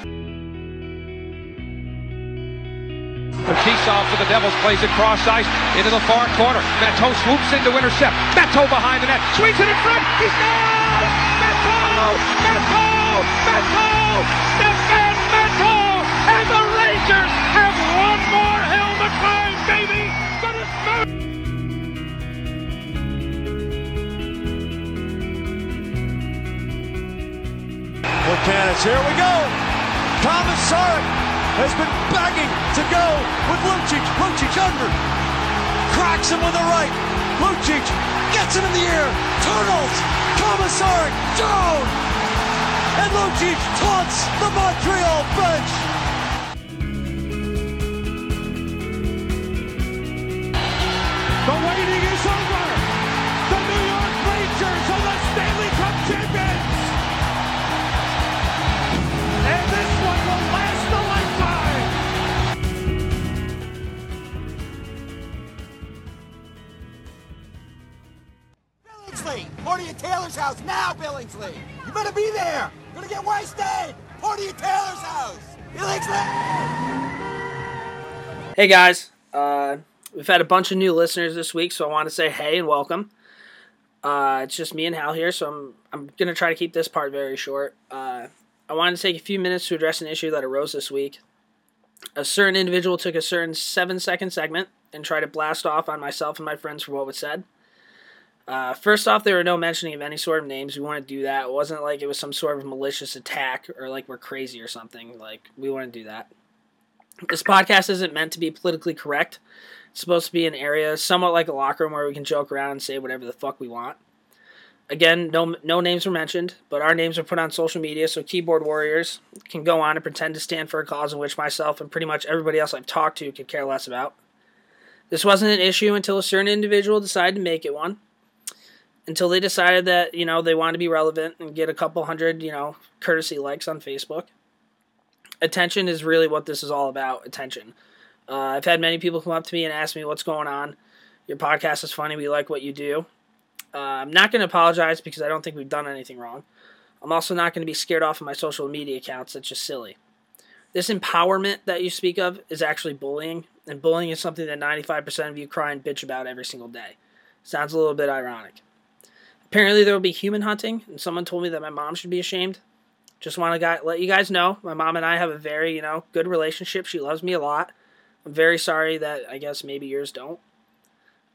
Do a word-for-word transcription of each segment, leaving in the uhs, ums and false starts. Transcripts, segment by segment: Patissau for the Devils plays it cross ice into the far corner. Matteau swoops in to intercept. Matteau behind the net. Swings it in front. He scores! Matteau! Matteau! Matteau! Stefan Matteau! And the Rangers have one more hill to climb, baby! But it's moving! Orcanis, here we go! Komisarek has been begging to go with Lucic. Lucic under. Cracks him with a right. Lucic gets him in the air. Turtles. Komisarek down. And Lucic taunts the Montreal bench. The waiting is over. The New York Rangers are the Stanley Cup champions. And this one will last the lifetime. Portia Taylor's house now, Billingsley. You better be there. You're gonna get wasted. Portia Taylor's house, Billingsley. Hey guys, uh, we've had a bunch of new listeners this week, so I want to say hey and welcome. Uh, it's just me and Hal here, so I'm I'm gonna try to keep this part very short. Uh, I wanted to take a few minutes to address an issue that arose this week. A certain individual took a certain seven-second segment and tried to blast off on myself and my friends for what was said. Uh, first off, there were no mentioning of any sort of names. We want to do that. It wasn't like it was some sort of malicious attack or like we're crazy or something. Like, we want to do that. This podcast isn't meant to be politically correct. It's supposed to be an area somewhat like a locker room where we can joke around and say whatever the fuck we want. Again, no no names were mentioned, but our names were put on social media so keyboard warriors can go on and pretend to stand for a cause in which myself and pretty much everybody else I've talked to could care less about. This wasn't an issue until a certain individual decided to make it one. Until they decided that, you know, they wanted to be relevant and get a couple hundred, you know, courtesy likes on Facebook. Attention is really what this is all about, attention. Uh, I've had many people come up to me and ask me what's going on. Your podcast is funny. We like what you do. Uh, I'm not going to apologize because I don't think we've done anything wrong. I'm also not going to be scared off of my social media accounts. That's just silly. This empowerment that you speak of is actually bullying, and bullying is something that ninety-five percent of you cry and bitch about every single day. Sounds a little bit ironic. Apparently there will be human hunting, and someone told me that my mom should be ashamed. Just want to let you guys know, my mom and I have a very, you know, good relationship. She loves me a lot. I'm very sorry that I guess maybe yours don't.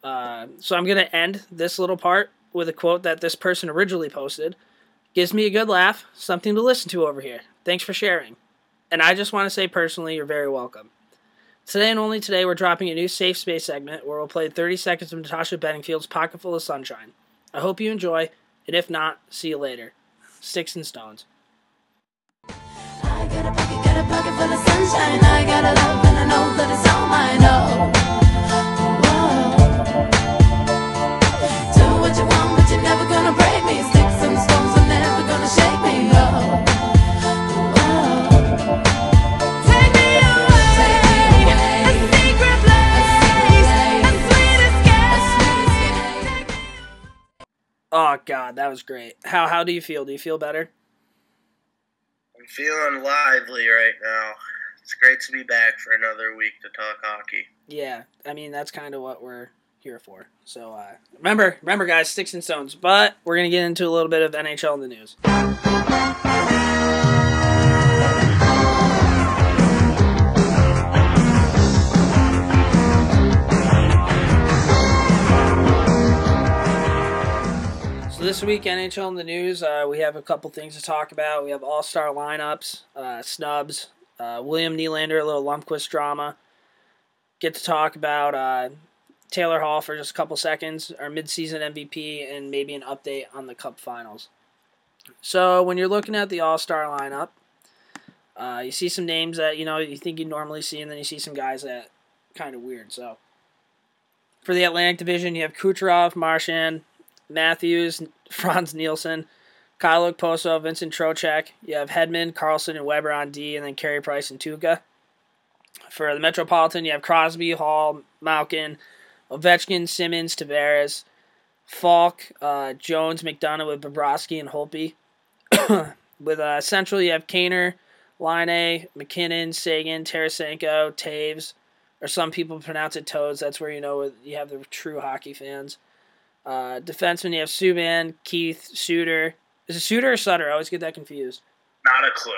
Uh, so I'm going to end this little part with a quote that this person originally posted. Gives me a good laugh, something to listen to over here. Thanks for sharing. And I just want to say personally, you're very welcome. Today and only today, we're dropping a new Safe Space segment where we'll play thirty seconds of Natasha Bedingfield's Pocketful of Sunshine. I hope you enjoy, and if not, see you later. Sticks and Stones. I got a pocket, got a pocket full of sunshine. I got a love, and I know that it's all mine. Oh, do what you want, but you're never gonna break me. Sticks and stones are never gonna shake me. No. Oh, God, that was great. How how do you feel? Do you feel better? I'm feeling lively right now. It's great to be back for another week to talk hockey. Yeah, I mean, that's kind of what we're here for. So, uh, remember, remember, guys, sticks and stones. But we're going to get into a little bit of N H L in the news. This week, N H L in the news, uh, we have a couple things to talk about. We have all-star lineups, uh, snubs, uh, William Nylander, a little Lundqvist drama. Get to talk about uh, Taylor Hall for just a couple seconds, our midseason M V P, and maybe an update on the Cup Finals. So when you're looking at the all-star lineup, uh, you see some names that you know you think you normally see, and then you see some guys that kind of weird. So for the Atlantic Division, you have Kucherov, Marchand, Matthews, Frans Nielsen, Kyle Okposo, Vincent Trocheck. You have Hedman, Karlsson, and Weber on D, and then Carey Price and Tuukka. For the Metropolitan, you have Crosby, Hall, Malkin, Ovechkin, Simmons, Tavares, Faulk, uh, Jones, McDonough with Bobrovsky and Holtby. With uh, Central, you have Kaner, Laine, MacKinnon, Sagan, Tarasenko, Taves, or some people pronounce it Toads. That's where you know you have the true hockey fans. Uh, defensemen, you have Subban, Keith, Suter. Is it Suter or Sutter? I always get that confused. Not a clue.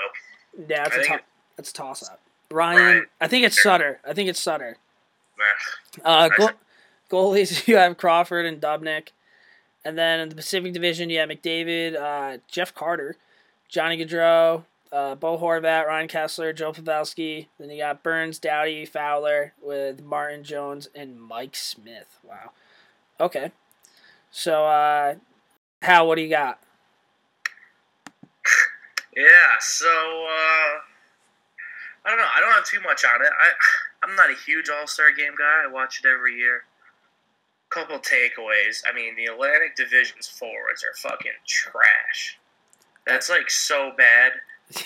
Yeah, that's, a, to- that's a toss-up. Ryan, Ryan, I think it's Sutter. I think it's Sutter. Uh, go- goalies, you have Crawford and Dubnyk. And then in the Pacific Division, you have McDavid, uh, Jeff Carter, Johnny Gaudreau, uh, Bo Horvat, Ryan Kessler, Joe Pavelski. Then you got Burns, Doughty, Fowler with Martin, Jones, and Mike Smith. Wow. Okay. So, uh, Hal, what do you got? Yeah, so, uh, I don't know. I don't have too much on it. I, I'm not a huge All-Star Game guy. I watch it every year. Couple takeaways. I mean, the Atlantic Division's forwards are fucking trash. That's, like, so bad.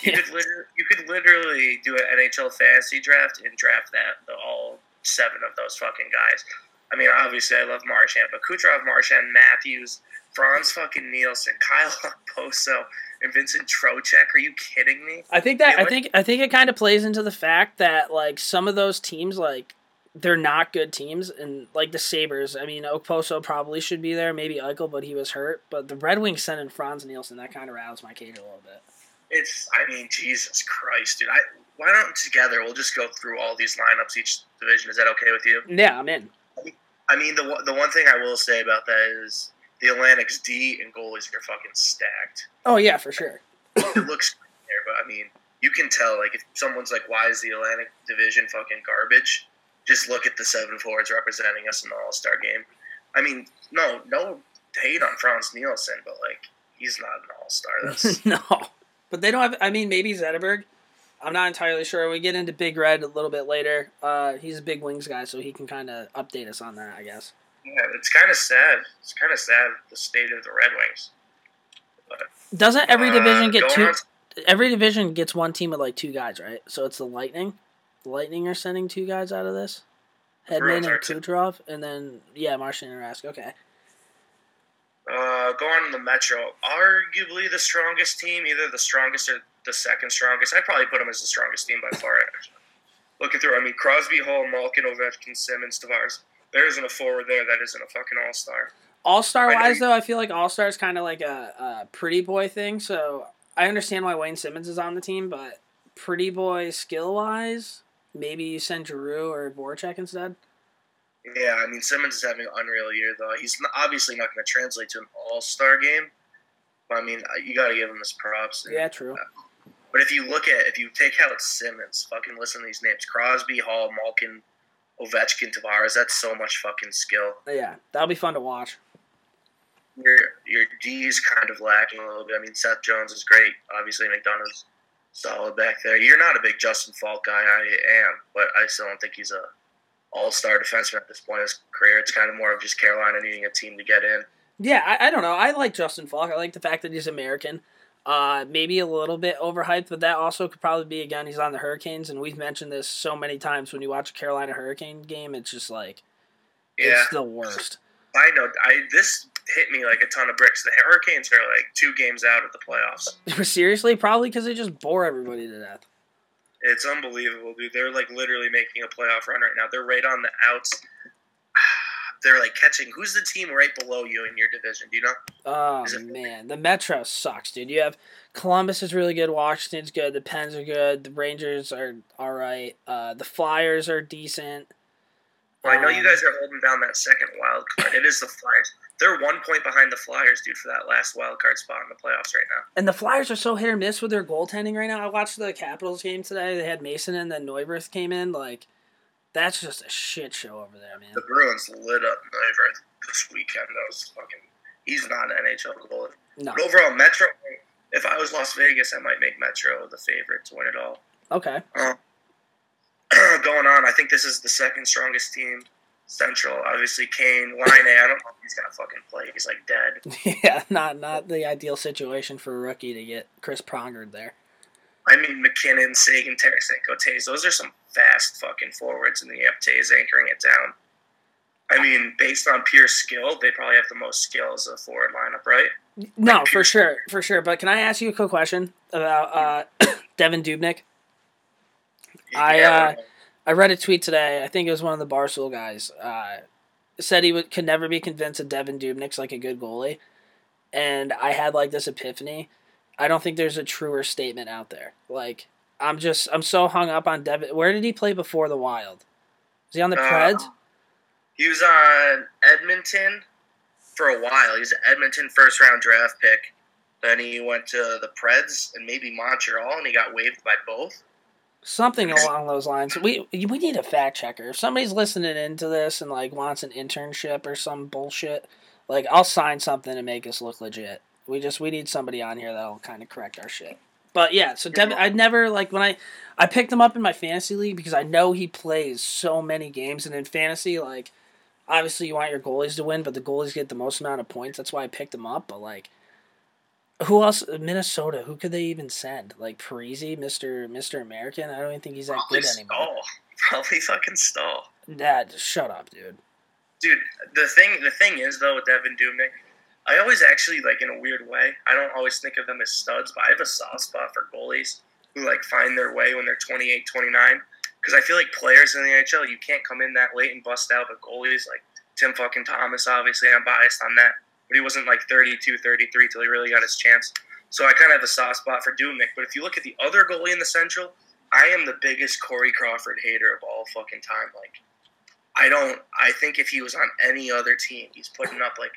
You could literally, you could literally do an N H L fantasy draft and draft that, the, all seven of those fucking guys. I mean, obviously, I love Marchand, but Kucherov, Marchand, Matthews, Frans fucking Nielsen, Kyle Poso, and Vincent Trocheck. Are you kidding me? I think that, I think, I think it kind of plays into the fact that, like, some of those teams, like, they're not good teams, and like the Sabres, I mean, Okposo probably should be there, maybe Eichel, but he was hurt. But the Red Wings sending Frans Nielsen, that kind of roused my cage a little bit. It's, I mean, Jesus Christ, dude. I, why don't together we'll just go through all these lineups, each division. Is that okay with you? Yeah, I'm in. I mean, the the one thing I will say about that is the Atlantic's D and goalies are fucking stacked. Oh, yeah, for sure. It looks great there, but I mean, you can tell, like, if someone's like, why is the Atlantic division fucking garbage? Just look at the seven forwards representing us in the All-Star Game. I mean, no, no hate on Frans Nielsen, but, like, he's not an All-Star. That's... No. But they don't have – I mean, maybe Zetterberg. I'm not entirely sure. We get into Big Red a little bit later. Uh, he's a big Wings guy, so he can kind of update us on that, I guess. Yeah, it's kind of sad. It's kind of sad, the state of the Red Wings. But, Doesn't every uh, division get two – every division gets one team with, like, two guys, right? So it's the Lightning. Lightning are sending two guys out of this, Hedman and Kucherov, and then yeah, Marchand and Rask. Okay. Uh, go on to the Metro. Arguably the strongest team, either the strongest or the second strongest. I'd probably put them as the strongest team by far. Looking through, I mean Crosby, Hall, Malkin, Ovechkin, Simmons, Tavares. There isn't a forward there that isn't a fucking all star. All star wise, though, I feel like all star is kind of like a, a pretty boy thing. So I understand why Wayne Simmons is on the team, but pretty boy skill wise. Maybe you send Giroux or Voracek instead? Yeah, I mean, Simmons is having an unreal year, though. He's obviously not going to translate to an all-star game. But, I mean, you got to give him his props. And, yeah, true. Uh, but if you look at if you take out Simmons, fucking listen to these names. Crosby, Hall, Malkin, Ovechkin, Tavares. That's so much fucking skill. Yeah, that'll be fun to watch. Your, your D's kind of lacking a little bit. I mean, Seth Jones is great. Obviously, McDonough's solid back there. You're not a big Justin Faulk guy. I am, but I still don't think he's a all-star defenseman at this point in his career. It's kind of more of just Carolina needing a team to get in. Yeah, I, I don't know. I like Justin Faulk. I like the fact that he's American. Uh, maybe a little bit overhyped, but that also could probably be, again, he's on the Hurricanes, and we've mentioned this so many times. When you watch a Carolina Hurricane game, it's just like, yeah. It's the worst. I know. I this hit me like a ton of bricks. The Hurricanes are like two games out of the playoffs. Seriously? Probably because they just bore everybody to death. It's unbelievable, dude. They're like literally making a playoff run right now. They're right on the outs. They're like catching. Who's the team right below you in your division? Do you know? Oh, it- man. The Metro sucks, dude. You have Columbus is really good. Washington's good. The Pens are good. The Rangers are all right. Uh, the Flyers are decent. Well, I know you guys are holding down that second wild card. It is the Flyers. They're one point behind the Flyers, dude, for that last wild card spot in the playoffs right now. And the Flyers are so hit or miss with their goaltending right now. I watched the Capitals game today. They had Mason and then Neuwirth came in. Like, that's just a shit show over there, man. The Bruins lit up Neuwirth this weekend. That was fucking. He's not an N H L goalie. No. But overall, Metro. If I was Las Vegas, I might make Metro the favorite to win it all. Okay. Uh, Going on, I think this is the second strongest team. Central, obviously Kane, Laine. I don't know if he's gonna fucking play. He's like dead. Yeah, not not the ideal situation for a rookie to get Chris Pronger there. I mean, MacKinnon, Sagan, Tarasenko, Taze. Those are some fast fucking forwards, and then you have Taze anchoring it down. I mean, based on pure skill, they probably have the most skill as a forward lineup, right? No, like, for sure, for sure. But can I ask you a quick question about uh, Devin Dubnyk. Yeah. I uh, I read a tweet today. I think it was one of the Barstool guys. Uh, said he would, could never be convinced that Devin Dubnyk's like a good goalie. And I had like this epiphany. I don't think there's a truer statement out there. Like I'm just I'm so hung up on Devin. Where did he play before the Wild? Was he on the uh, Preds? He was on Edmonton for a while. He was an Edmonton first round draft pick. Then he went to the Preds and maybe Montreal, and he got waived by both. Something along those lines. We we need a fact checker. If somebody's listening into this and like wants an internship or some bullshit, like I'll sign something to make us look legit. We just we need somebody on here that'll kind of correct our shit. But yeah, so Devin, I'd never like when I I picked him up in my fantasy league because I know he plays so many games, and in fantasy like obviously you want your goalies to win, but the goalies get the most amount of points. That's why I picked him up, but like. Who else? Minnesota. Who could they even send? Like Parisi, Mister Mister American. I don't even think he's that Probably good anymore. Stall. Probably fucking Stall. Dad, shut up, dude. Dude, the thing, the thing is though, with Devin Dubnyk, I always actually like in a weird way. I don't always think of them as studs, but I have a soft spot for goalies who like find their way when they're twenty-eight, twenty-nine. Because I feel like players in the N H L, you can't come in that late and bust out. But goalies like Tim fucking Thomas, obviously, I'm biased on that. But he wasn't like thirty-two, thirty-three till he really got his chance. So I kind of have a soft spot for Dubnyk. But if you look at the other goalie in the Central, I am the biggest Corey Crawford hater of all fucking time. Like, I don't, I think if he was on any other team, he's putting up like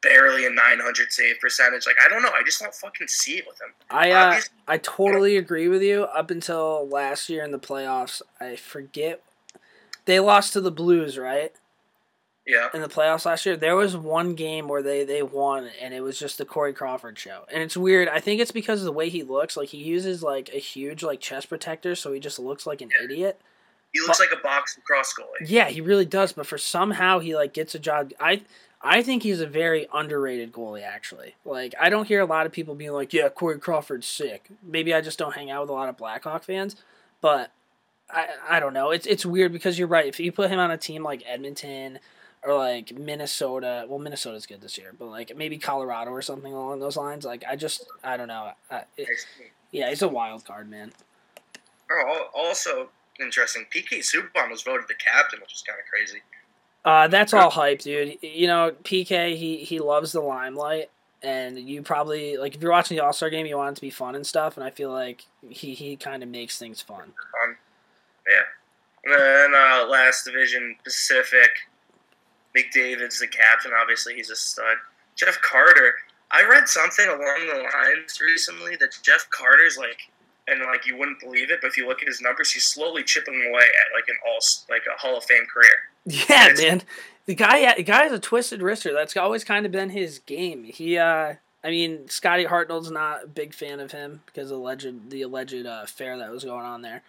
barely a nine hundred save percentage. Like, I don't know. I just don't fucking see it with him. I, uh, I totally agree with you. Up until last year in the playoffs, I forget. They lost to the Blues, right? Yeah. In the playoffs last year, there was one game where they, they won, and it was just the Corey Crawford show. And it's weird. I think it's because of the way he looks. Like, he uses, like, a huge, like, chest protector, so he just looks like an yeah. idiot. He looks but, like a box cross goalie. Yeah, he really does, but for somehow he, like, gets a job. I I think he's a very underrated goalie, actually. Like, I don't hear a lot of people being like, yeah, Corey Crawford's sick. Maybe I just don't hang out with a lot of Blackhawk fans, but I I don't know. It's, it's weird because you're right. If you put him on a team like Edmonton – or, like, Minnesota. Well, Minnesota's good this year. But, like, maybe Colorado or something along those lines. Like, I just, I don't know. I, it, yeah, it's a wild card, man. Oh, also interesting. P K Subban was voted the captain, which is kind of crazy. Uh, that's all hype, dude. You know, P K, he, he loves the limelight. And you probably, like, if you're watching the All-Star game, you want it to be fun and stuff. And I feel like he, he kind of makes things fun. Um, yeah. And then uh, last division, Pacific. McDavid's the captain. Obviously, he's a stud. Jeff Carter. I read something along the lines recently that Jeff Carter's like, and like you wouldn't believe it, but if you look at his numbers, he's slowly chipping away at like an all like a Hall of Fame career. Yeah, man. The guy, the guy is a twisted wrister. That's always kind of been his game. He, uh, I mean, Scotty Hartnell's not a big fan of him because of the alleged the alleged uh, affair that was going on there,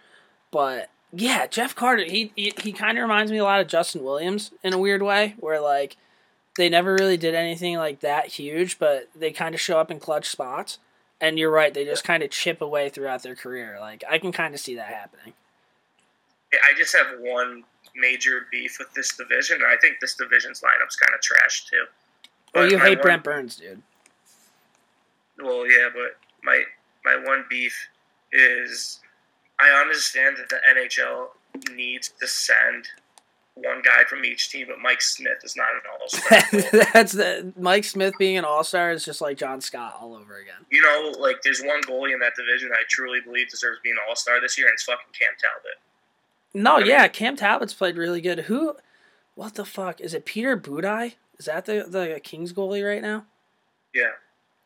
but. Yeah, Jeff Carter, he he, he kind of reminds me a lot of Justin Williams in a weird way, where, like, they never really did anything, like, that huge, but they kind of show up in clutch spots, and you're right, they just kind of chip away throughout their career. Like, I can kind of see that happening. I just have one major beef with this division, and I think this division's lineup's kind of trash, too. But well, you hate one, Brent Burns, dude. Well, yeah, but my my one beef is... I understand that the N H L needs to send one guy from each team, but Mike Smith is not an all-star. That's the Mike Smith being an all-star is just like John Scott all over again. You know, like there's one goalie in that division that I truly believe deserves being an all-star this year, and it's fucking Cam Talbot. No, I mean, yeah, Cam Talbot's played really good. Who? What the fuck is it? Peter Budaj? Is that the the Kings goalie right now? Yeah.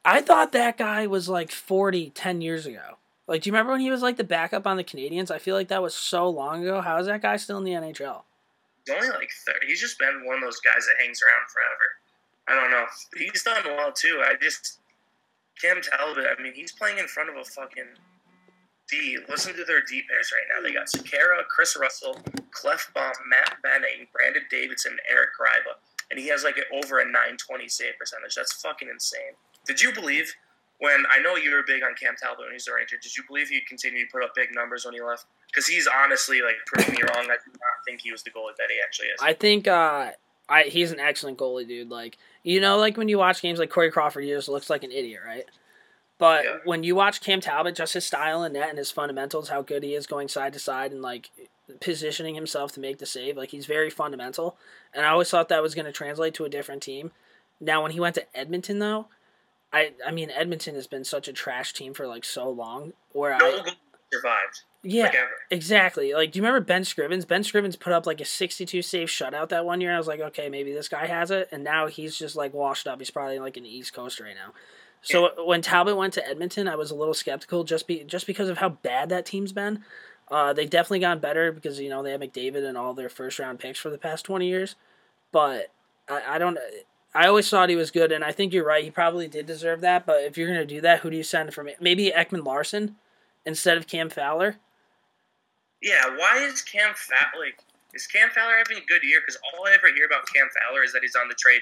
I thought that guy was like forty ten years ago. Like, do you remember when he was, like, the backup on the Canadiens? I feel like that was so long ago. How is that guy still in the N H L? He's only, like, thirty. He's just been one of those guys that hangs around forever. I don't know. He's done well, too. I just... Cam Talbot, I mean, he's playing in front of a fucking D. Listen to their D pairs right now. They got Sakara, Chris Russell, Clefbaum, Matt Benning, Brandon Davidson, Eric Greiba. And he has, like, over a nine twenty save percentage. That's fucking insane. Did you believe... When I know you were big on Cam Talbot when he was a Ranger, did you believe he'd continue to put up big numbers when he left? Because he's honestly, like, proving me wrong. I do not think he was the goalie that he actually is. I think uh, I he's an excellent goalie, dude. Like, you know, like when you watch games like Corey Crawford, he just looks like an idiot, right? But yeah. when you watch Cam Talbot, just his style in net and his fundamentals, how good he is going side to side and like positioning himself to make the save, like he's very fundamental. And I always thought that was going to translate to a different team. Now, when he went to Edmonton, though, I I mean Edmonton has been such a trash team for like so long. Where no I one survived. Yeah, like, exactly. Like, do you remember Ben Scrivens? Ben Scrivens put up like a sixty-two save shutout that one year. And I was like, okay, maybe this guy has it. And now he's just like washed up. He's probably like in the East Coast right now. So yeah. when Talbot went to Edmonton, I was a little skeptical just be just because of how bad that team's been. Uh, they've definitely gotten better because you know they have McDavid and all their first round picks for the past twenty years. But I, I don't. I always thought he was good, and I think you're right. He probably did deserve that. But if you're going to do that, who do you send from it? Maybe Ekman Larson instead of Cam Fowler. Yeah, why is Cam Fowler like, is Cam Fowler having a good year? Because all I ever hear about Cam Fowler is that he's on the trade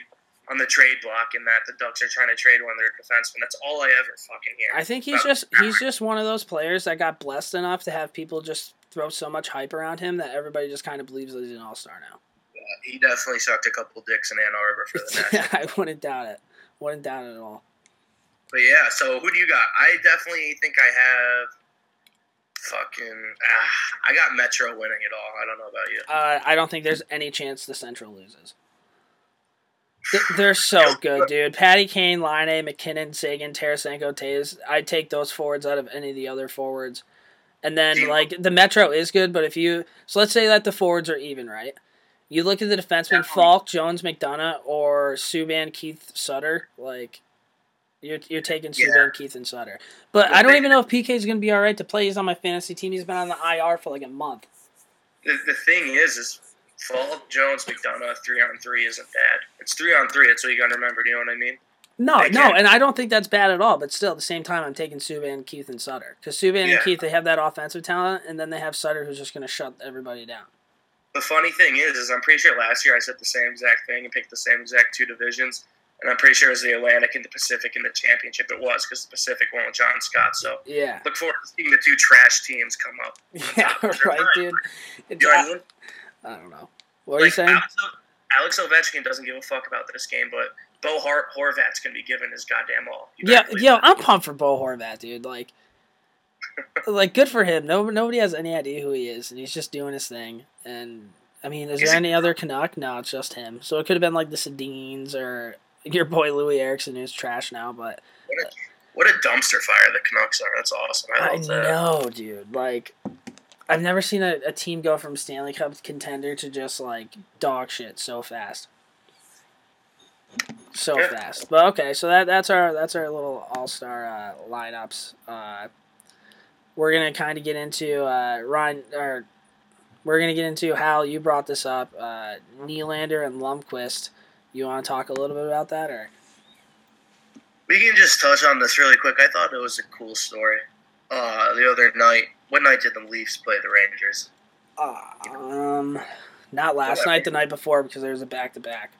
on the trade block and that the Ducks are trying to trade one of their defensemen. That's all I ever fucking hear. I think he's just Fowler. he's just one of those players that got blessed enough to have people just throw so much hype around him that everybody just kind of believes that he's an all-star now. Yeah, he definitely sucked a couple dicks in Ann Arbor for the National. I wouldn't doubt it. Wouldn't doubt it at all. But yeah, so who do you got? I definitely think I have. Fucking, ah, I got Metro winning it all. I don't know about you. Uh, I don't think there's any chance the Central loses. They're so good, dude. Patty Kane, Line A, MacKinnon, Sagan, Tarasenko, Taves. I'd take those forwards out of any of the other forwards. And then, like, the Metro is good, but if you... So let's say that the forwards are even, right? You look at the defensemen, Faulk, Jones, McDonough, or Subban, Keith, Suter, like... You're you're taking Suter, yeah. Keith, and Sutter. But the I don't thing, even know if P K's going to be all right to play. He's on my fantasy team. He's been on the I R for like a month. The, the thing is, is Faulk, Jones, McDonough, three on three isn't bad. It's three on three. That's what you got to remember. Do you know what I mean? No, they no, can't. And I don't think that's bad at all. But still, at the same time, I'm taking Subban, Keith, and Sutter. Because Subban yeah. and Keith, they have that offensive talent, and then they have Sutter who's just going to shut everybody down. The funny thing is, is I'm pretty sure last year I said the same exact thing and picked the same exact two divisions. And I'm pretty sure it was the Atlantic and the Pacific and the championship it was because the Pacific won with John Scott. So yeah. look forward to seeing the two trash teams come up. Yeah, right, dude. You know I, mean? I don't know. What like, are you saying? Alex, Alex Ovechkin doesn't give a fuck about this game, but Bo Hart, Horvat's going to be giving his goddamn all. Yeah, yo, I'm pumped for Bo Horvat, dude. Like, like good for him. No, nobody has any idea who he is, and he's just doing his thing. And, I mean, is, is there he, any other Canuck? No, it's just him. So it could have been, like, the Sedins or... Your boy Louis Erickson is trash now, but what a, what a dumpster fire the Canucks are! That's awesome. I, love I that. know, dude. Like, I've never seen a, a team go from Stanley Cup contender to just like dog shit so fast, so yeah. fast. But okay, so that that's our that's our little all-star uh, lineups. Uh, we're gonna kind of get into uh, Ryan or we're gonna get into Hal. You brought this up, uh, Nylander and Lundqvist. You want to talk a little bit about that, or we can just touch on this really quick? I thought it was a cool story. Uh, the other night, what night did the Leafs play the Rangers? Um, not last Whatever. night, the night before, because there was a back-to-back.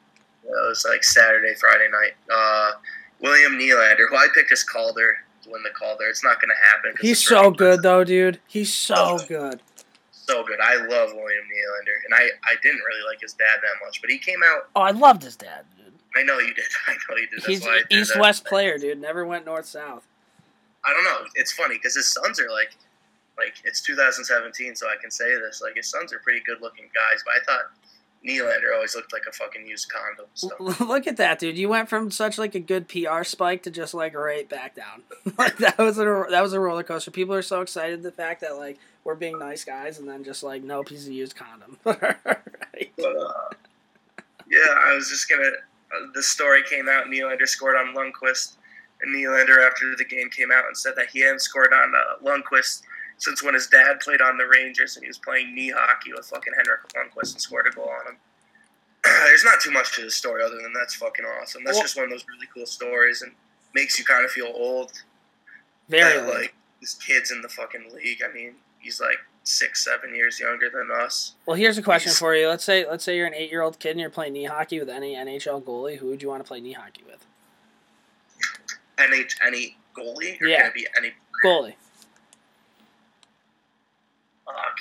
Yeah, it was like Saturday, Friday night. Uh, William Nylander, who I picked as Calder, to win the Calder. It's not going to happen. He's so good, doesn't. though, dude. He's so oh. good. So good. I love William Nylander, and I, I didn't really like his dad that much, but he came out. Oh, I loved his dad, dude. I know you did. I know you did. That's He's an East-West player, dude. Never went north-south. I don't know. It's funny because his sons are like, like it's two thousand seventeen, so I can say this. Like his sons are pretty good-looking guys, but I thought Nylander always looked like a fucking used condom. So. Look at that, dude. You went from such like a good P R spike to just like right back down. Like that was a that was a roller coaster. People are so excited the fact that like. We're being nice guys, and then just like, nope, he's a used condom. Right. But, uh, yeah, I was just gonna. Uh, the story came out. Nylander scored on Lundqvist, and Nylander after the game came out and said that he hadn't scored on uh, Lundqvist since when his dad played on the Rangers, and he was playing knee hockey with fucking Henrik Lundqvist and scored a goal on him. There's not too much to this story other than that's fucking awesome. That's well, just one of those really cool stories, and makes you kind of feel old. Very that, like this kid's in the fucking league. I mean. He's like six, seven years younger than us. Well, here's a question He's, for you. Let's say, let's say you're an eight-year-old kid and you're playing knee hockey with any N H L goalie. Who would you want to play knee hockey with? Any any goalie? Or yeah. Can it be any goalie? Fuck. Uh,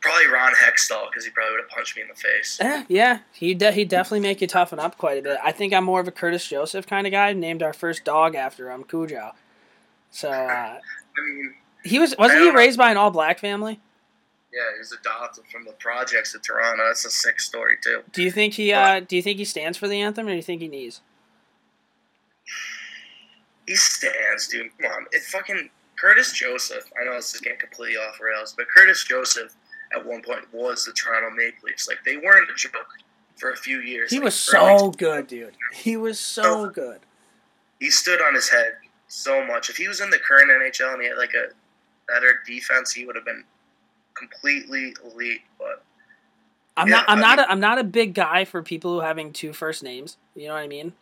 probably Ron Hextall because he probably would have punched me in the face. Eh, yeah, he de- he definitely make you toughen up quite a bit. I think I'm more of a Curtis Joseph kind of guy. Named our first dog after him, Cujo. So uh, I mean, he was wasn't he raised by an all black family? Yeah, he was adopted from the projects of Toronto. That's a sick story too. Do you think he uh, do you think he stands for the anthem, or do you think he knees? He stands, dude. Come on. It fucking Curtis Joseph, I know this is getting completely off rails, but Curtis Joseph at one point was the Toronto Maple Leafs. Like, they weren't a joke for a few years. He like, was so like, good, dude. He was so, so good. He stood on his head so much. If he was in the current N H L and he had like a better defense, he would have been completely elite. But I'm yeah, not I'm I not mean, a, I'm not a big guy for people who having two first names. You know what I mean?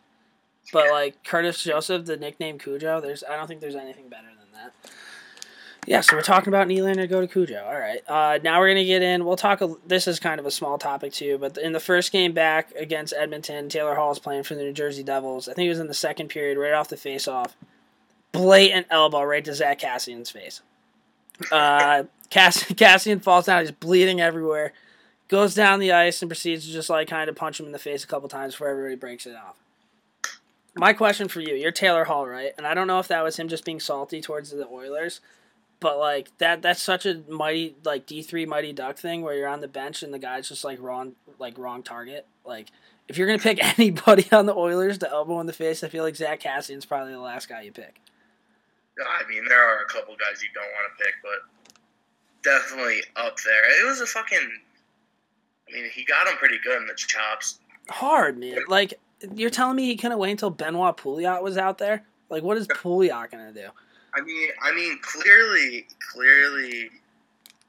But yeah. like Curtis Joseph, the nickname Cujo, there's I don't think there's anything better than that. Yeah, so we're talking about Nylander go to Cujo. All right. Uh, now we're gonna get in. We'll talk. A, this is kind of a small topic too, but in the first game back against Edmonton, Taylor Hall is playing for the New Jersey Devils. I think it was in the second period, right off the faceoff, blatant elbow right to Zach Cassian's face. Uh, Cass, Cassian falls down. He's bleeding everywhere. Goes down the ice and proceeds to just like kind of punch him in the face a couple times before everybody breaks it off. My question for you, you're Taylor Hall, right? And I don't know if that was him just being salty towards the Oilers, but, like, that that's such a mighty, like, D three Mighty Duck thing where you're on the bench and the guy's just, like, wrong like wrong target. Like, if you're going to pick anybody on the Oilers to elbow in the face, I feel like Zach Cassian's probably the last guy you pick. I mean, there are a couple guys you don't want to pick, but definitely up there. It was a fucking... I mean, he got him pretty good in the chops. Hard, man. Like... You're telling me he couldn't wait until Benoit Pouliot was out there? Like, what is Pouliot going to do? I mean, I mean, clearly, clearly,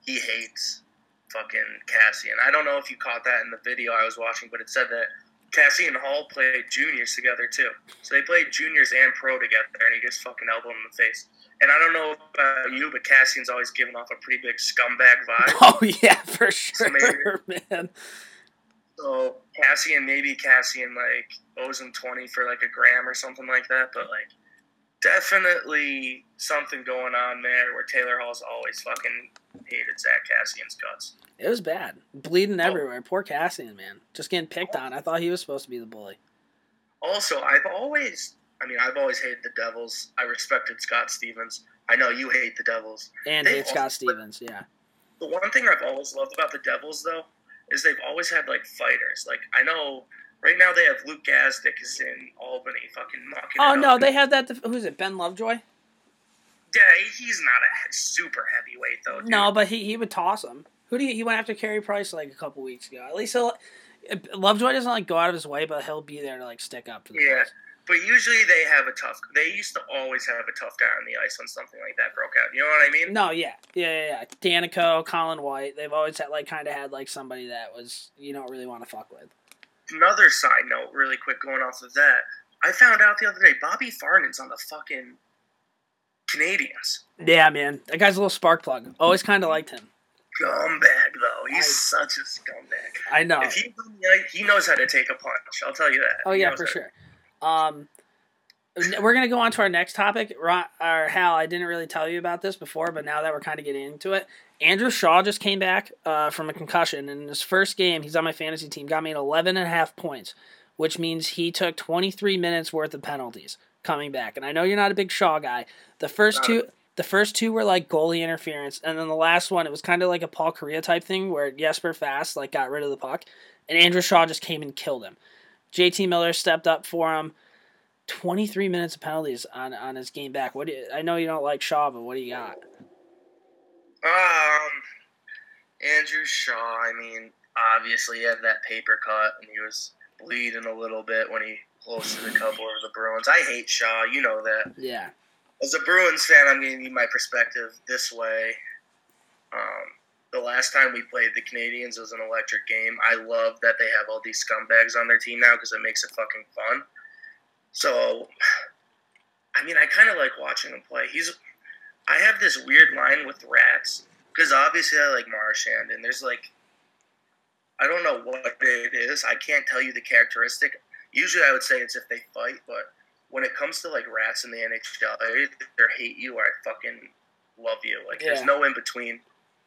he hates fucking Cassian. I don't know if you caught that in the video I was watching, but it said that Cassian and Hall played juniors together, too. So they played juniors and pro together, and he just fucking elbowed him in the face. And I don't know about you, but Cassian's always giving off a pretty big scumbag vibe. Oh, yeah, for sure, so man. So Cassian, maybe Cassian, like, owes him twenty for, like, a gram or something like that. But, like, definitely something going on there where Taylor Hall's always fucking hated Zach Cassian's guts. It was bad. Bleeding oh. everywhere. Poor Cassian, man. Just getting picked on. I thought he was supposed to be the bully. Also, I've always, I mean, I've always hated the Devils. I respected Scott Stevens. I know you hate the Devils. And they hate Scott Stevens, yeah. The one thing I've always loved about the Devils, though, is they've always had, like, fighters. Like, I know right now they have Luke Gazdic is in Albany fucking mucking Oh, no, up. They have that... Def- Who's it, Ben Lovejoy? Yeah, he's not a super heavyweight, though, dude. No, but he, he would toss him. Who do you... He went after Carey Price, like, a couple weeks ago. At least he'll... Lovejoy doesn't, like, go out of his way, but he'll be there to, like, stick up to the Yeah, place. But usually they have a tough... They used to always have a tough guy on the ice when something like that broke out. You know what I mean? No, yeah. Yeah, yeah, yeah. Danico, Colin White, they've always had, like, kind of had, like, somebody that was... You don't really want to fuck with. Another side note, really quick, going off of that. I found out the other day, Bobby Farnan's on the fucking Canadiens. Yeah, man. That guy's a little spark plug. Always kind of liked him. Scumbag, though. He's I, such a scumbag. I know. If he, he knows how to take a punch. I'll tell you that. Oh, yeah, for sure. Um, we're going to go on to our next topic. Ron, or Hal, I didn't really tell you about this before, but now that we're kind of getting into it, Andrew Shaw just came back uh, from a concussion. And in his first game, he's on my fantasy team, got me eleven and a half points, which means he took twenty-three minutes worth of penalties coming back. And I know you're not a big Shaw guy. The first two... The first two were, like, goalie interference, and then the last one, it was kind of like a Paul Kariya type thing where Jesper Fast, like, got rid of the puck, and Andrew Shaw just came and killed him. J T Miller stepped up for him. twenty-three minutes of penalties on, on his game back. What do you, I know you don't like Shaw, but what do you got? Um, Andrew Shaw, I mean, obviously he had that paper cut, and he was bleeding a little bit when he closed the couple of the Bruins. I hate Shaw, you know that. Yeah. As a Bruins fan, I'm going to give my perspective this way. Um, the last time we played the Canadiens was an electric game. I love that they have all these scumbags on their team now because it makes it fucking fun. So, I mean, I kind of like watching him play. He's, I have this weird line with Rats because obviously I like Marchand, and there's like, I don't know what it is. I can't tell you the characteristic. Usually I would say it's if they fight, but... When it comes to, like, Rats in the N H L, I either hate you or I fucking love you. Like, yeah. There's no in-between.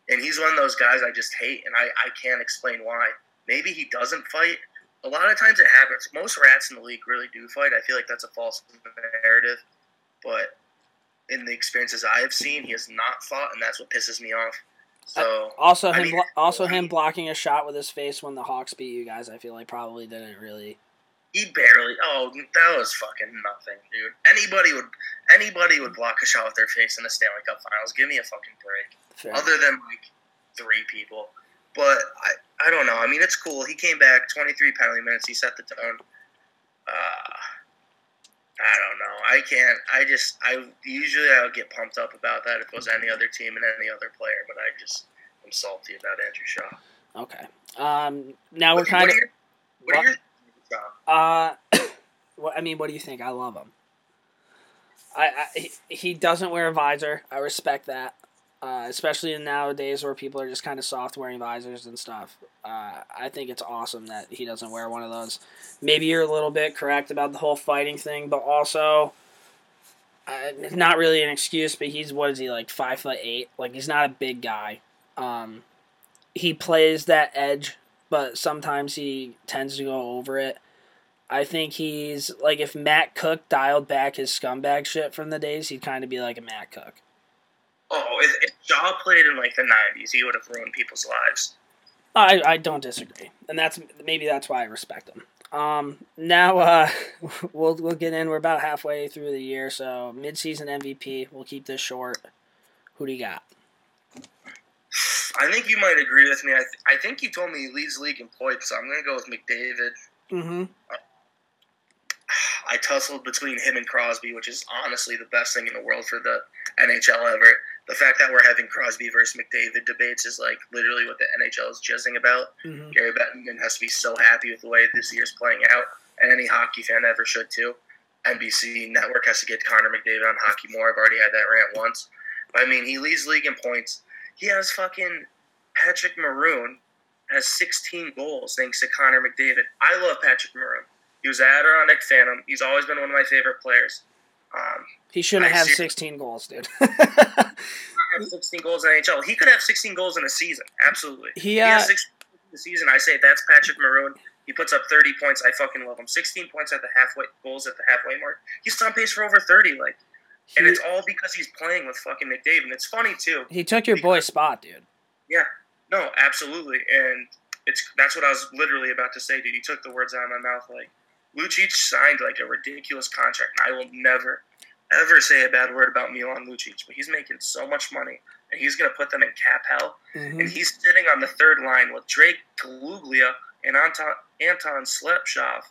And he's one of those guys I just hate, and I, I can't explain why. Maybe he doesn't fight. A lot of times it happens. Most Rats in the league really do fight. I feel like that's a false narrative. But in the experiences I have seen, he has not fought, and that's what pisses me off. So I, also, I him mean, blo- also him blocking a shot with his face when the Hawks beat you guys, I feel like probably didn't really. He barely. Oh, that was fucking nothing, dude. Anybody would, anybody would block a shot with their face in the Stanley Cup Finals. Give me a fucking break. Fair. Other than like three people, but I, I don't know. I mean, it's cool. He came back, twenty-three penalty minutes. He set the tone. Uh, I don't know. I can't. I just. I usually I would get pumped up about that if it was any other team and any other player, but I just am salty about Andrew Shaw. Okay. Um. Now we're kind of. What are your? What are your uh. Well, I mean, what do you think? I love him. I, I he, he doesn't wear a visor. I respect that, uh, especially in nowadays where people are just kind of soft wearing visors and stuff. Uh, I think it's awesome that he doesn't wear one of those. Maybe you're a little bit correct about the whole fighting thing, but also, uh, not really an excuse, but he's, what is he, like five foot eight? Like, he's not a big guy. Um, he plays that edge, but sometimes he tends to go over it. I think he's, like, if Matt Cook dialed back his scumbag shit from the days, he'd kind of be like a Matt Cook. Oh, if, if Shaw played in, like, the nineties, he would have ruined people's lives. I, I don't disagree, and that's maybe that's why I respect him. Um, now uh, we'll we'll get in. We're about halfway through the year, so mid-season M V P. We'll keep this short. Who do you got? I think you might agree with me. I th- I think you told me he leads league in points, so I'm going to go with McDavid. Mm-hmm. Uh, I tussled between him and Crosby, which is honestly the best thing in the world for the N H L ever. The fact that we're having Crosby versus McDavid debates is like literally what the N H L is jizzing about. Mm-hmm. Gary Bettman has to be so happy with the way this year's playing out, and any hockey fan ever should too. N B C Network has to get Connor McDavid on hockey more. I've already had that rant once. But I mean, he leads league in points. He has fucking Patrick Maroon has sixteen goals thanks to Connor McDavid. I love Patrick Maroon. He was an Adirondack Phantom. He's always been one of my favorite players. Um, he shouldn't have sixteen goals, dude. He have sixteen goals in N H L. He could have sixteen goals in a season. Absolutely. He, uh, he has sixteen goals in a season. I say that's Patrick Maroon. He puts up thirty points. I fucking love him. sixteen points at the halfway goals at the halfway mark. He's on pace for over thirty, like, he, and it's all because he's playing with fucking McDavid. It's funny too. He took your boy's spot, dude. Yeah. No, absolutely, and it's that's what I was literally about to say, dude. You took the words out of my mouth, like. Lucic signed, like, a ridiculous contract, and I will never, ever say a bad word about Milan Lucic, but he's making so much money, and he's going to put them in cap hell, mm-hmm. and he's sitting on the third line with Drake Kaluglia and Anton, Anton Slepshov,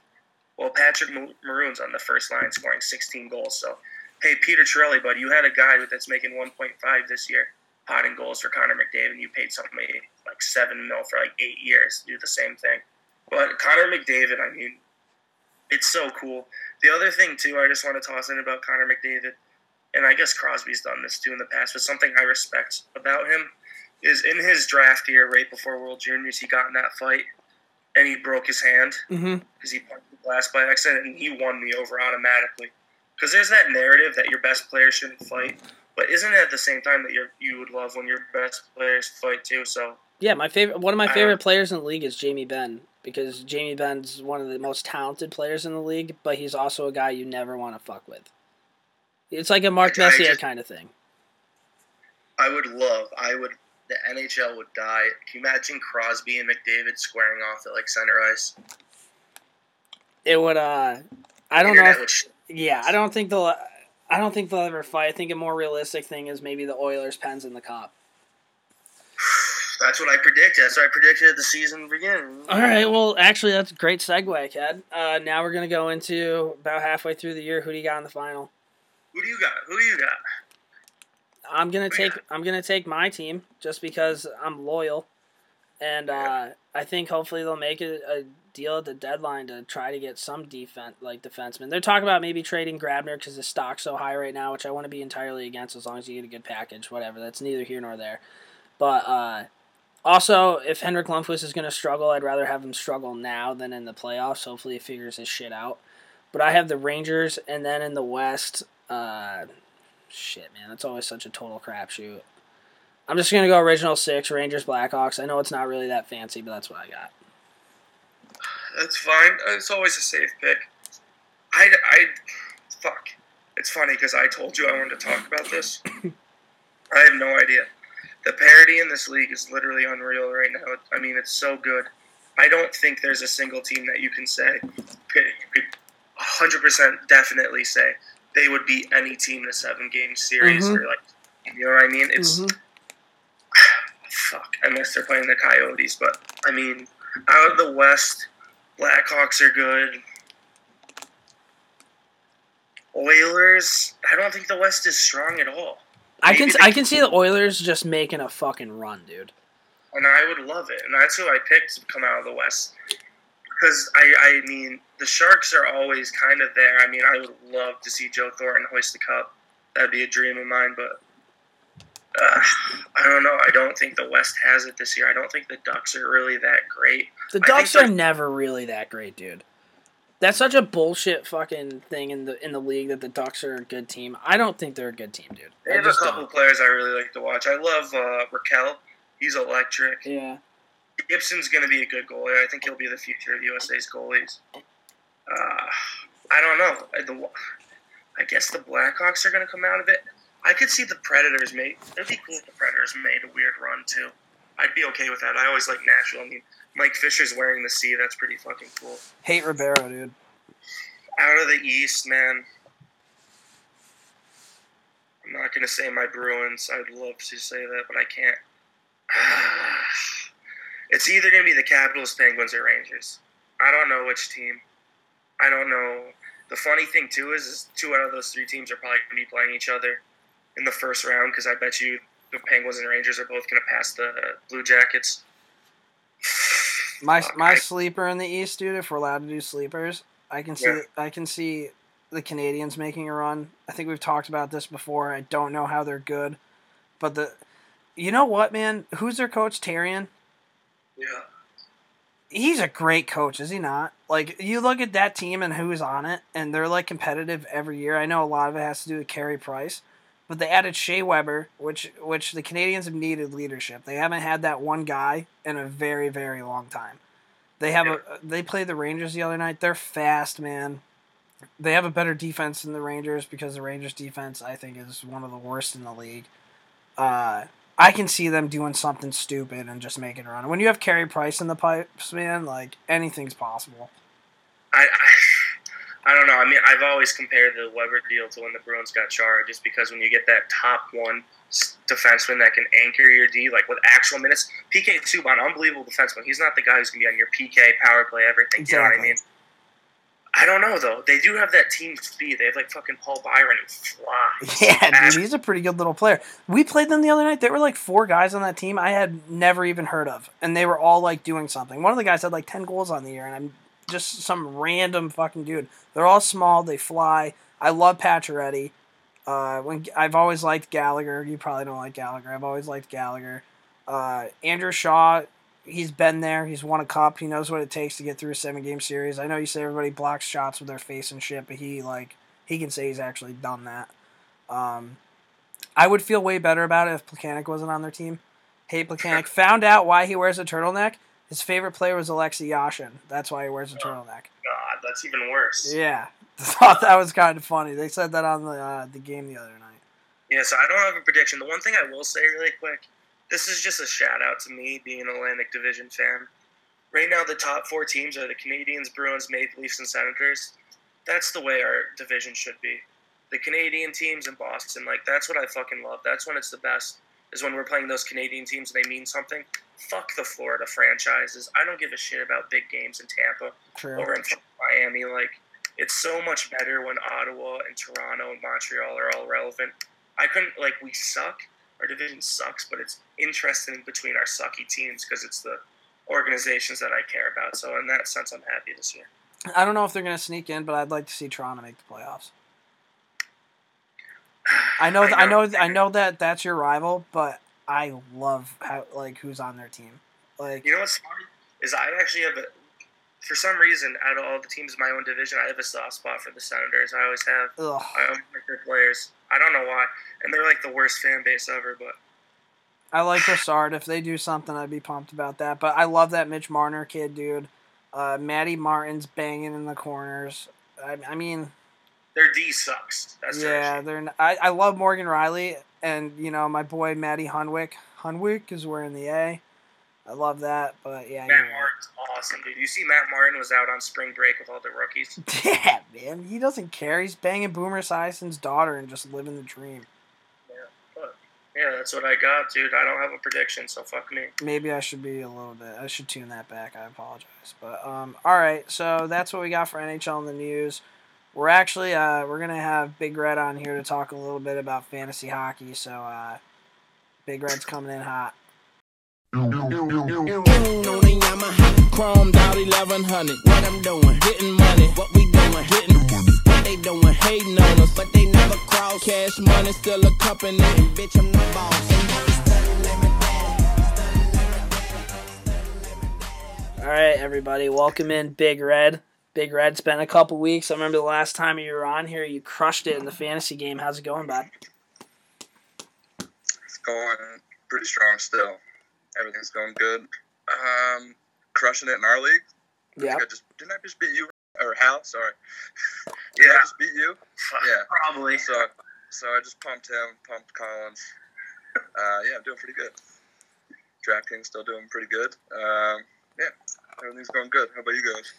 while Patrick Maroon's on the first line scoring sixteen goals. So, hey, Peter Chiarelli, bud, you had a guy that's making one point five this year, potting goals for Connor McDavid, and you paid somebody like seven mil for like eight years to do the same thing. But Connor McDavid, I mean, it's so cool. The other thing, too, I just want to toss in about Connor McDavid, and I guess Crosby's done this, too, in the past, but something I respect about him is in his draft year, right before World Juniors, he got in that fight, and he broke his hand because mm-hmm. he punched the glass by accident, and he won me over automatically. Because there's that narrative that your best player shouldn't fight, but isn't it at the same time that you you would love when your best players fight, too? So yeah, my favorite one of my favorite um, players in the league is Jamie Benn. Because Jamie Benn's one of the most talented players in the league, but he's also a guy you never want to fuck with. It's like a Mark I, Messier I just, kind of thing. I would love, I would, the N H L would die. Can you imagine Crosby and McDavid squaring off at, like, center ice? It would, uh, I don't Internet know. If, yeah, I don't think they'll, I don't think they'll ever fight. I think a more realistic thing is maybe the Oilers, Pens, and the Cop. That's what I predicted. That's what I predicted at the season beginning. All right. Well, actually, that's a great segue, Cad. Uh, now we're going to go into about halfway through the year. Who do you got in the final? Who do you got? Who do you got? I'm gonna take. I'm gonna take my team just because I'm loyal, and uh, I think hopefully they'll make a, a deal at the deadline to try to get some defense, like defensemen. They're talking about maybe trading Grabner because his stock's so high right now, which I want to be entirely against. As long as you get a good package, whatever. That's neither here nor there. But. Uh, Also, if Henrik Lundqvist is going to struggle, I'd rather have him struggle now than in the playoffs. Hopefully he figures his shit out. But I have the Rangers, and then in the West, uh, shit, man, that's always such a total crapshoot. I'm just going to go original six, Rangers, Blackhawks. I know it's not really that fancy, but that's what I got. That's fine. It's always a safe pick. I, I, fuck. It's funny because I told you I wanted to talk about this. I have no idea. The parity in this league is literally unreal right now. I mean, it's so good. I don't think there's a single team that you can say, could, could one hundred percent definitely say they would beat any team in a seven-game series. Mm-hmm. Or like, you know what I mean? It's mm-hmm. fuck, unless they're playing the Coyotes. But, I mean, out of the West, Blackhawks are good. Oilers, I don't think the West is strong at all. Maybe I can I can see the Oilers just making a fucking run, dude. And I would love it. And that's who I picked to come out of the West. Because, I, I mean, the Sharks are always kind of there. I mean, I would love to see Joe Thornton hoist the cup. That'd be a dream of mine. But uh, I don't know. I don't think the West has it this year. I don't think the Ducks are really that great. The Ducks are never really that great, dude. That's such a bullshit fucking thing in the in the league that the Ducks are a good team. I don't think they're a good team, dude. They have a couple players I really like to watch. I love uh, Raquel. He's electric. Yeah. Gibson's going to be a good goalie. I think he'll be the future of U S A's goalies. Uh, I don't know. I, the, I guess the Blackhawks are going to come out of it. I could see the Predators made. It would be cool if the Predators made a weird run, too. I'd be okay with that. I always like Nashville. I mean, Mike Fisher's wearing the C. That's pretty fucking cool. Hate Ribeiro, dude. Out of the East, man. I'm not going to say my Bruins. I'd love to say that, but I can't. It's either going to be the Capitals, Penguins, or Rangers. I don't know which team. I don't know. The funny thing, too, is, is two out of those three teams are probably going to be playing each other in the first round, because I bet you the Penguins and Rangers are both going to pass the Blue Jackets. My Fuck, my I, sleeper in the East, dude, if we're allowed to do sleepers, I can see yeah. I can see the Canadiens making a run. I think we've talked about this before. I don't know how they're good, but the you know what, man? Who's their coach, Therrien? Yeah. He's a great coach, is he not? Like, you look at that team and who's on it, and they're, like, competitive every year. I know a lot of it has to do with Carey Price, but they added Shea Weber, which which the Canadiens have needed leadership. They haven't had that one guy in a very, very long time. They have yeah. a, they played the Rangers the other night. They're fast, man. They have a better defense than the Rangers because the Rangers' defense, I think, is one of the worst in the league. Uh... I can see them doing something stupid and just making a run. When you have Carey Price in the pipes, man, like, anything's possible. I, I I don't know. I mean, I've always compared the Weber deal to when the Bruins got Chara, just because when you get that top one defenseman that can anchor your D, like, with actual minutes. P K Subban, unbelievable defenseman. He's not the guy who's going to be on your P K, power play, everything. Exactly. You know what I mean? I don't know, though. They do have that team speed. They have, like, fucking Paul Byron who flies. Yeah, dude, he's a pretty good little player. We played them the other night. There were, like, four guys on that team I had never even heard of, and they were all, like, doing something. One of the guys had, like, ten goals on the year, and I'm just some random fucking dude. They're all small. They fly. I love Pacioretty. Uh, when I've always liked Gallagher. You probably don't like Gallagher. I've always liked Gallagher. Uh, Andrew Shaw... He's been there. He's won a cup. He knows what it takes to get through a seven-game series. I know you say everybody blocks shots with their face and shit, but he like he can say he's actually done that. Um, I would feel way better about it if Plekanec wasn't on their team. Hate Plekanec. Found out why he wears a turtleneck. His favorite player was Alexei Yashin. That's why he wears a oh, turtleneck. God, that's even worse. Yeah. I thought that was kind of funny. They said that on the uh, the game the other night. Yeah, so I don't have a prediction. The one thing I will say really quick, this is just a shout-out to me, being an Atlantic Division fan. Right now, the top four teams are the Canadiens, Bruins, Maple Leafs, and Senators. That's the way our division should be. The Canadian teams in Boston, like, that's what I fucking love. That's when it's the best, is when we're playing those Canadian teams and they mean something. Fuck the Florida franchises. I don't give a shit about big games in Tampa True. Or in Miami. Like, it's so much better when Ottawa and Toronto and Montreal are all relevant. I couldn't, like, we suck. Our division sucks, but it's interesting between our sucky teams because it's the organizations that I care about. So in that sense, I'm happy this year. I don't know if they're going to sneak in, but I'd like to see Toronto make the playoffs. I know, th- I know, I know, I know that that's your rival, but I love how like who's on their team. Like, you know what's funny is I actually have, a, for some reason, out of all the teams in my own division, I have a soft spot for the Senators. I always have. Ugh. I always like their players. I don't know why. And they're like the worst fan base ever, but... I like Brassard. If they do something, I'd be pumped about that. But I love that Mitch Marner kid, dude. Uh, Maddie Martin's banging in the corners. I, I mean, Their D sucks. That's yeah, they're. Not, I I love Morgan Riley, and you know my boy Matty Hunwick. Hunwick is wearing the A. I love that, but yeah. Matt anyway. Martin's awesome, dude. You see, Matt Martin was out on spring break with all the rookies. Yeah, man, he doesn't care. He's banging Boomer Esiason's daughter and just living the dream. Yeah, yeah, that's what I got, dude. I don't have a prediction, so fuck me. Maybe I should be a little bit. I should tune that back. I apologize, but um, all right. So that's what we got for N H L in the news. We're actually uh, we're gonna have Big Red on here to talk a little bit about fantasy hockey. So uh, Big Red's coming in hot. Out eleven hundred. What I'm doing, getting money. What we doing, getting money. What they doing, hating on us, but they never cross. Cash money, still a company. Bitch, I'm the boss. All right, everybody, welcome in Big Red. Big Red's been a couple weeks. I remember the last time you were on here, you crushed it in the fantasy game. How's it going, bud? It's going pretty strong still. Everything's going good. Um, crushing it in our league. Yeah. Just, didn't I just beat you? Or Hal, sorry. Didn't yeah. I just beat you? Yeah. Probably. So, so I just pumped him, pumped Collins. Uh, yeah, I'm doing pretty good. DraftKings still doing pretty good. Um, yeah, everything's going good. How about you guys?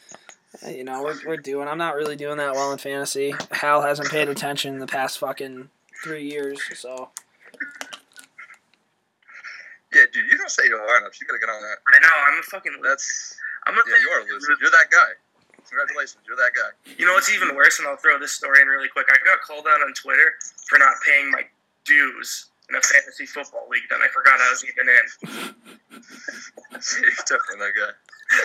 You know, we're, we're doing, I'm not really doing that well in fantasy. Hal hasn't paid attention in the past fucking three years, so... Yeah, dude, you don't say your lineups. You gotta get on that. I know. I'm a fucking. That's. I'm a. Yeah, you are a loser. You're that guy. Congratulations, you're that guy. You know what's even worse, and I'll throw this story in really quick. I got called out on Twitter for not paying my dues in a fantasy football league. Then I forgot I was even in. You're definitely that guy.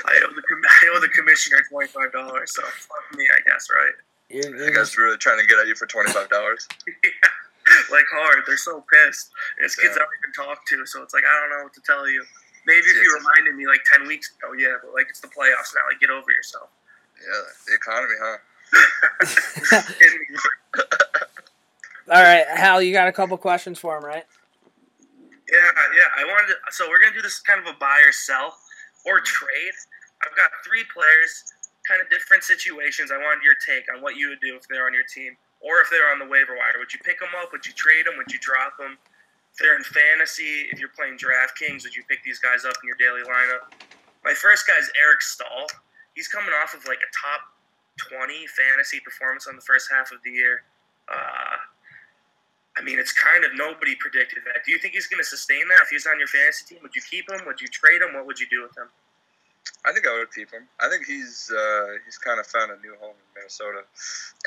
I owe the com- I owe the commissioner twenty five dollars. So fuck me, I guess, right? Yeah, that guy's really trying to get at you for twenty five dollars. Yeah. Like, hard. They're so pissed. It's yeah. kids I don't even talk to, so it's like, I don't know what to tell you. Maybe if yeah, you reminded me, like, ten weeks ago, yeah, but, like, it's the playoffs now. Like, get over yourself. Yeah, the economy, huh? All right, Hal, you got a couple questions for him, right? Yeah, yeah. I wanted to, so we're going to do this kind of a buy or sell or trade. I've got three players, kind of different situations. I wanted your take on what you would do if they're on your team. Or if they're on the waiver wire, would you pick them up? Would you trade them? Would you drop them? If they're in fantasy, if you're playing DraftKings, would you pick these guys up in your daily lineup? My first guy is Eric Staal. He's coming off of like a top twenty fantasy performance on the first half of the year. Uh, I mean, it's kind of nobody predicted that. Do you think he's going to sustain that? If he's on your fantasy team, would you keep him? Would you trade him? What would you do with him? I think I would keep him. I think he's uh, he's kind of found a new home in Minnesota,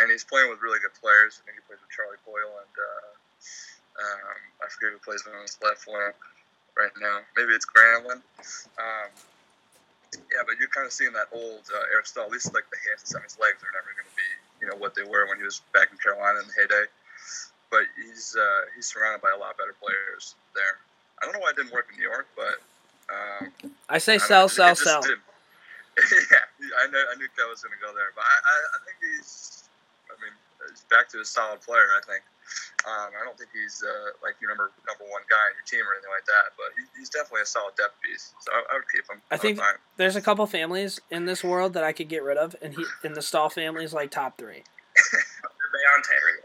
and he's playing with really good players. I think he plays with Charlie Boyle and uh, um, I forget who plays on his left wing right now. Maybe it's Granlund. Um, yeah, but you're kind of seeing that old uh, Eric Staal. At least like the hands on his legs are never going to be, you know, what they were when he was back in Carolina in the heyday. But he's uh, he's surrounded by a lot better players there. I don't know why it didn't work in New York, but. Um, I say I sell, sell, sell. yeah, I knew I knew Kel was going to go there, but I, I, I think he's, I mean, he's back to a solid player. I think. Um, I don't think he's uh, like your number number one guy on your team or anything like that, but he, he's definitely a solid depth piece. So I, I would keep him. I, I think there's a couple families in this world that I could get rid of, and he in the Staal family is like top three. Thunder Bay, Ontario.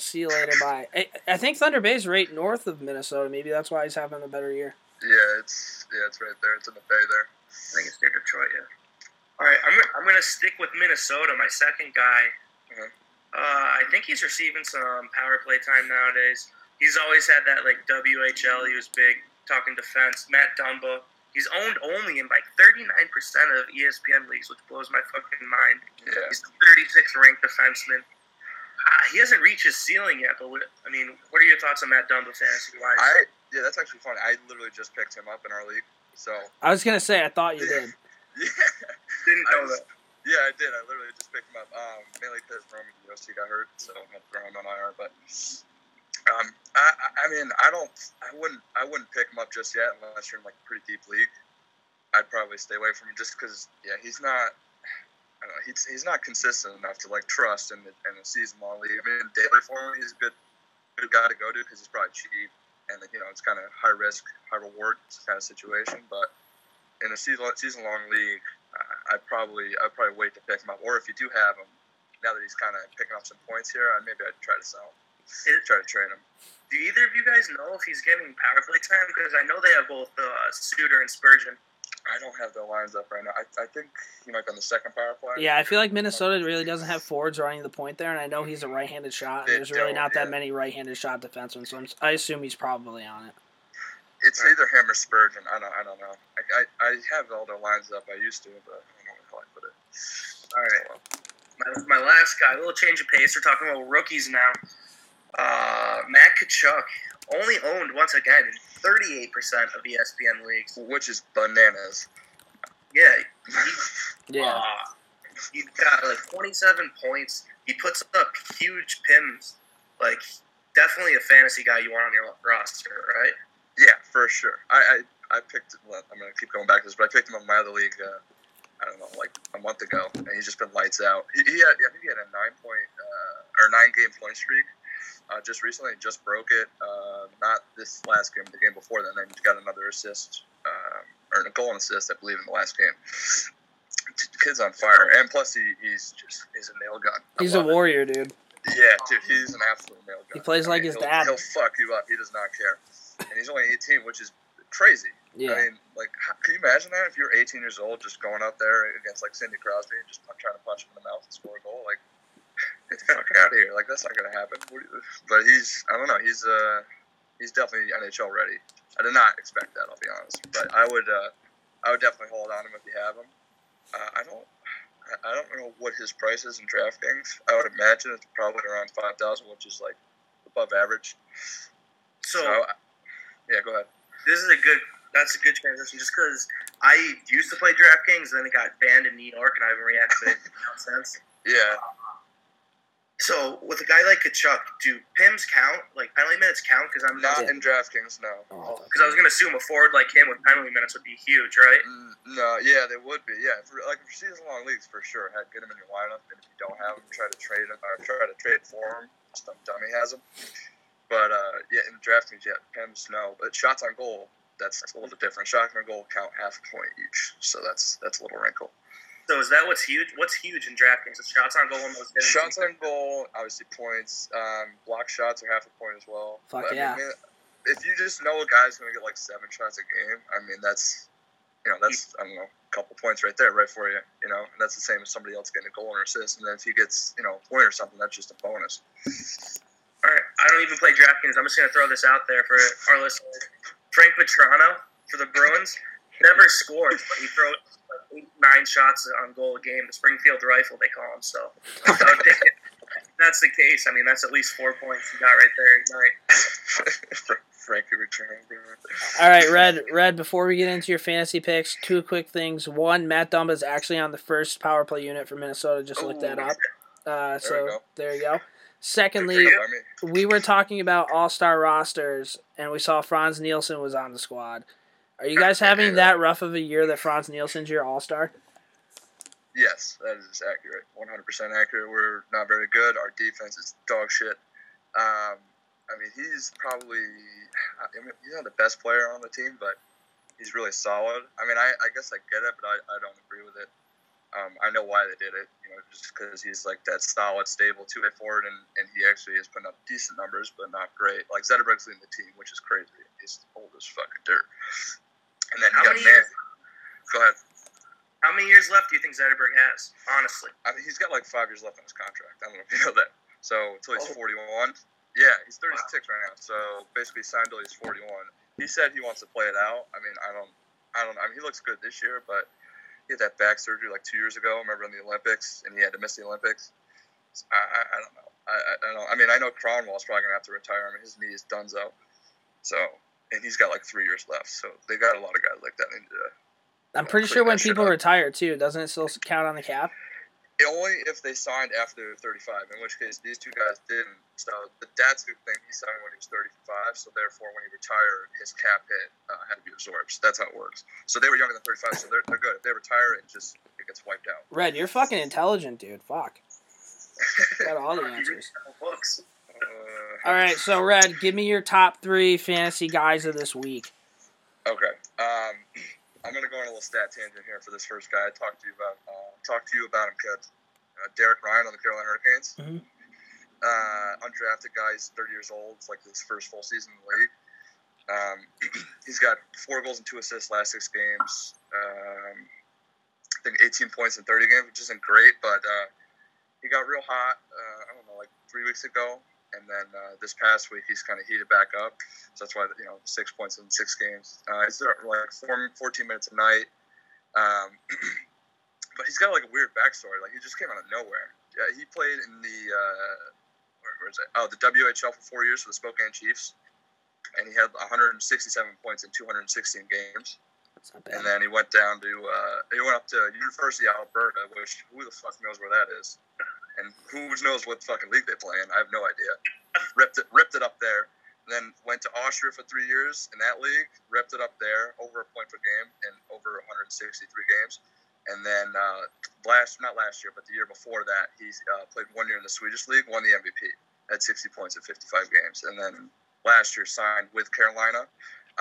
See you later, bye. I, I think Thunder Bay's right north of Minnesota. Maybe that's why he's having a better year. Yeah, it's yeah, it's right there. It's in the Bay there. I think it's near Detroit. Yeah. All right, I'm I'm gonna stick with Minnesota. My second guy. Mm-hmm. Uh, I think he's receiving some power play time nowadays. He's always had that like W H L. He was big talking defense. Matt Dumba. He's owned only in like thirty-nine percent of E S P N leagues, which blows my fucking mind. Yeah. He's the thirty-sixth ranked defenseman. Uh, he hasn't reached his ceiling yet, but what, I mean, what are your thoughts on Matt Dumba fantasy wise? I Yeah, that's actually funny. I literally just picked him up in our league. So I was gonna say I thought you yeah. did. Yeah, didn't know was, that. Yeah, I did. I literally just picked him up. Um, mainly because Roman Yossi got hurt, so I'm gonna throw him on I R. But um, I, I mean, I don't, I wouldn't, I wouldn't pick him up just yet unless you're in like a pretty deep league. I'd probably stay away from him just because, yeah, he's not. I don't know, he's he's not consistent enough to like trust in the in a season long league. I mean, daily form, he's a good good guy to go to because he's probably cheap. And, you know, it's kind of high risk, high reward kind of situation. But in a season-long season long league, I I'd probably I'd probably wait to pick him up. Or if you do have him, now that he's kind of picking up some points here, I, maybe I'd try to sell him, try to trade him. Do either of you guys know if he's getting power play time? Because I know they have both uh, Suter and Spurgeon. I don't have their lines up right now. I, I think he might be on the second power play. Yeah, I feel like Minnesota really doesn't have forwards running the point there, and I know he's a right-handed shot, and there's really not that many right-handed shot defensemen, so I'm, I assume he's probably on it. It's either him or Spurgeon. I don't, I don't know. I, I, I have all their lines up. I used to, but I don't know how I put it. All right. So, my, my last guy, a little change of pace. We're talking about rookies now. Uh, Matt Tkachuk, only owned once again in thirty-eight percent of E S P N leagues. Which is bananas. Yeah. He, yeah. Uh, he's got like twenty-seven points. He puts up huge pims. Like, definitely a fantasy guy you want on your roster, right? Yeah, for sure. I, I, I picked – well, I'm going to keep going back to this, but I picked him up in my other league, uh, I don't know, like a month ago, and he's just been lights out. He, he had, I think he had a nine-point uh, – or nine-game point streak. Uh, just recently, just broke it. Uh, not this last game, the game before that. And then he got another assist, um, or a goal and assist, I believe, in the last game. The kid's on fire, and plus he, he's just he's a nail gun. I he's a warrior, it. dude. Yeah, dude, he's an absolute nail gun. He plays I like mean, his he'll, dad. He'll fuck you up. He does not care, and he's only eighteen, which is crazy. Yeah. I mean, like, how, can you imagine that if you're eighteen years old, just going out there against like Sidney Crosby and just trying to punch him in the mouth and score a goal, like. Get the fuck out of here! Like, that's not gonna happen. But he's—I don't know—he's uh, he's definitely N H L ready. I did not expect that. I'll be honest. But I would, uh, I would definitely hold on him if you have him. Uh, I don't, I don't know what his price is in DraftKings. I would imagine it's probably around five thousand, which is like above average. So, so I, yeah, go ahead. This is a good. That's a good transition, just because I used to play DraftKings, and then it got banned in New York, and I haven't reactivated it since. Yeah. So, with a guy like Tkachuk, do P I Ms count? Like, penalty minutes count? Because I'm not yeah. in DraftKings, no. Because oh, I, I was going to assume a forward like him with penalty minutes would be huge, right? Mm, no, yeah, they would be, yeah. For, like, for season-long leagues, for sure. Get him in your lineup, and if you don't have him, try to trade him, or try to trade for him. Some dummy has him. But, uh, yeah, in DraftKings, yeah, P I Ms, no. But shots on goal, that's a little bit different. Shots on goal count half a point each, so that's that's a little wrinkle. So is that what's huge? What's huge in DraftKings? It's shots on goal and those hitting. Shots on goal, obviously points. Um, block shots are half a point as well. Fuck but, yeah. I mean, if you just know a guy's going to get like seven shots a game, I mean, that's, you know, that's, I don't know, a couple points right there, right for you, you know? And that's the same as somebody else getting a goal or assist. And then if he gets, you know, a point or something, that's just a bonus. All right. I don't even play DraftKings. I'm just going to throw this out there for our listeners. Frank Petrano for the Bruins never scored, but he throws Eight, nine shots on goal a game. The Springfield Rifle, they call him. So that's the case. I mean, that's at least four points you got right there. Right. Frankie return. All right, Red. Red. Before we get into your fantasy picks, two quick things. One, Matt Dumba is actually on the first power play unit for Minnesota. Just looked that up. Uh, so there, we go. there you go. Secondly, we were talking about all-star rosters, and we saw Frans Nielsen was on the squad. Are you guys having that rough of a year that Frans Nielsen's your all-star? Yes, that is accurate. one hundred percent accurate. We're not very good. Our defense is dog shit. Um, I mean, he's probably I mean, he's not the best player on the team, but he's really solid. I mean, I, I guess I get it, but I, I don't agree with it. Um, I know why they did it, you know, just because he's like that solid, stable two-way forward, and, and he actually is putting up decent numbers, but not great. Like, Zetterberg's leading the team, which is crazy. He's old as fucking dirt. And then he How got many years? Go ahead. How many years left do you think Zetterberg has? Honestly, I mean, he's got like five years left on his contract. I don't know if you know that. So until he's oh. forty-one, yeah, he's thirty-six wow. right now. So basically, signed till he's forty-one. He said he wants to play it out. I mean, I don't, I don't. I mean, he looks good this year, but he had that back surgery like two years ago. I remember in the Olympics, and he had to miss the Olympics. So I, I, I don't know. I, I don't know. I mean, I know Cronwall's probably gonna have to retire. I mean, his knee is donezo. So. And he's got like three years left, so they got a lot of guys like that. And, uh, I'm pretty sure when people retire too, doesn't it still count on the cap? Only if they signed after they were thirty-five, in which case these two guys didn't. So the Datsuk thing, he signed when he was thirty-five, so therefore when he retired, his cap hit uh, had to be absorbed. So that's how it works. So they were younger than thirty-five, so they're they're good. If they retire, it just it gets wiped out. Red, you're fucking intelligent, dude. Fuck. Got all the answers. All right, so, Red, give me your top three fantasy guys of this week. Okay. Um, I'm going to go on a little stat tangent here for this first guy. I talked to you about uh, talked to you about him, kid. uh, Derek Ryan on the Carolina Hurricanes. Mm-hmm. Uh, undrafted guy, he's thirty years old. It's like his first full season in the league. Um, he's got four goals and two assists last six games. Um, I think eighteen points in thirty games, which isn't great, but uh, he got real hot, uh, I don't know, like three weeks ago. And then uh, this past week, he's kind of heated back up. So that's why, you know, six points in six games. Uh, he's there like four, fourteen minutes a night. Um, but he's got like a weird backstory. Like he just came out of nowhere. Yeah, he played in the uh, where, where is it? Oh, the W H L for four years for the Spokane Chiefs, and he had one hundred sixty-seven points in two hundred sixteen games. That's not bad. And then he went down to uh, he went up to University of Alberta, which who the fuck knows where that is. And who knows what fucking league they play in? I have no idea. ripped it, ripped it up there. And then went to Austria for three years in that league. Ripped it up there, over a point per game, and over one hundred sixty-three games. And then uh, last, not last year, but the year before that, he uh, played one year in the Swedish league, won the M V P, had sixty points in fifty-five games. And then last year signed with Carolina,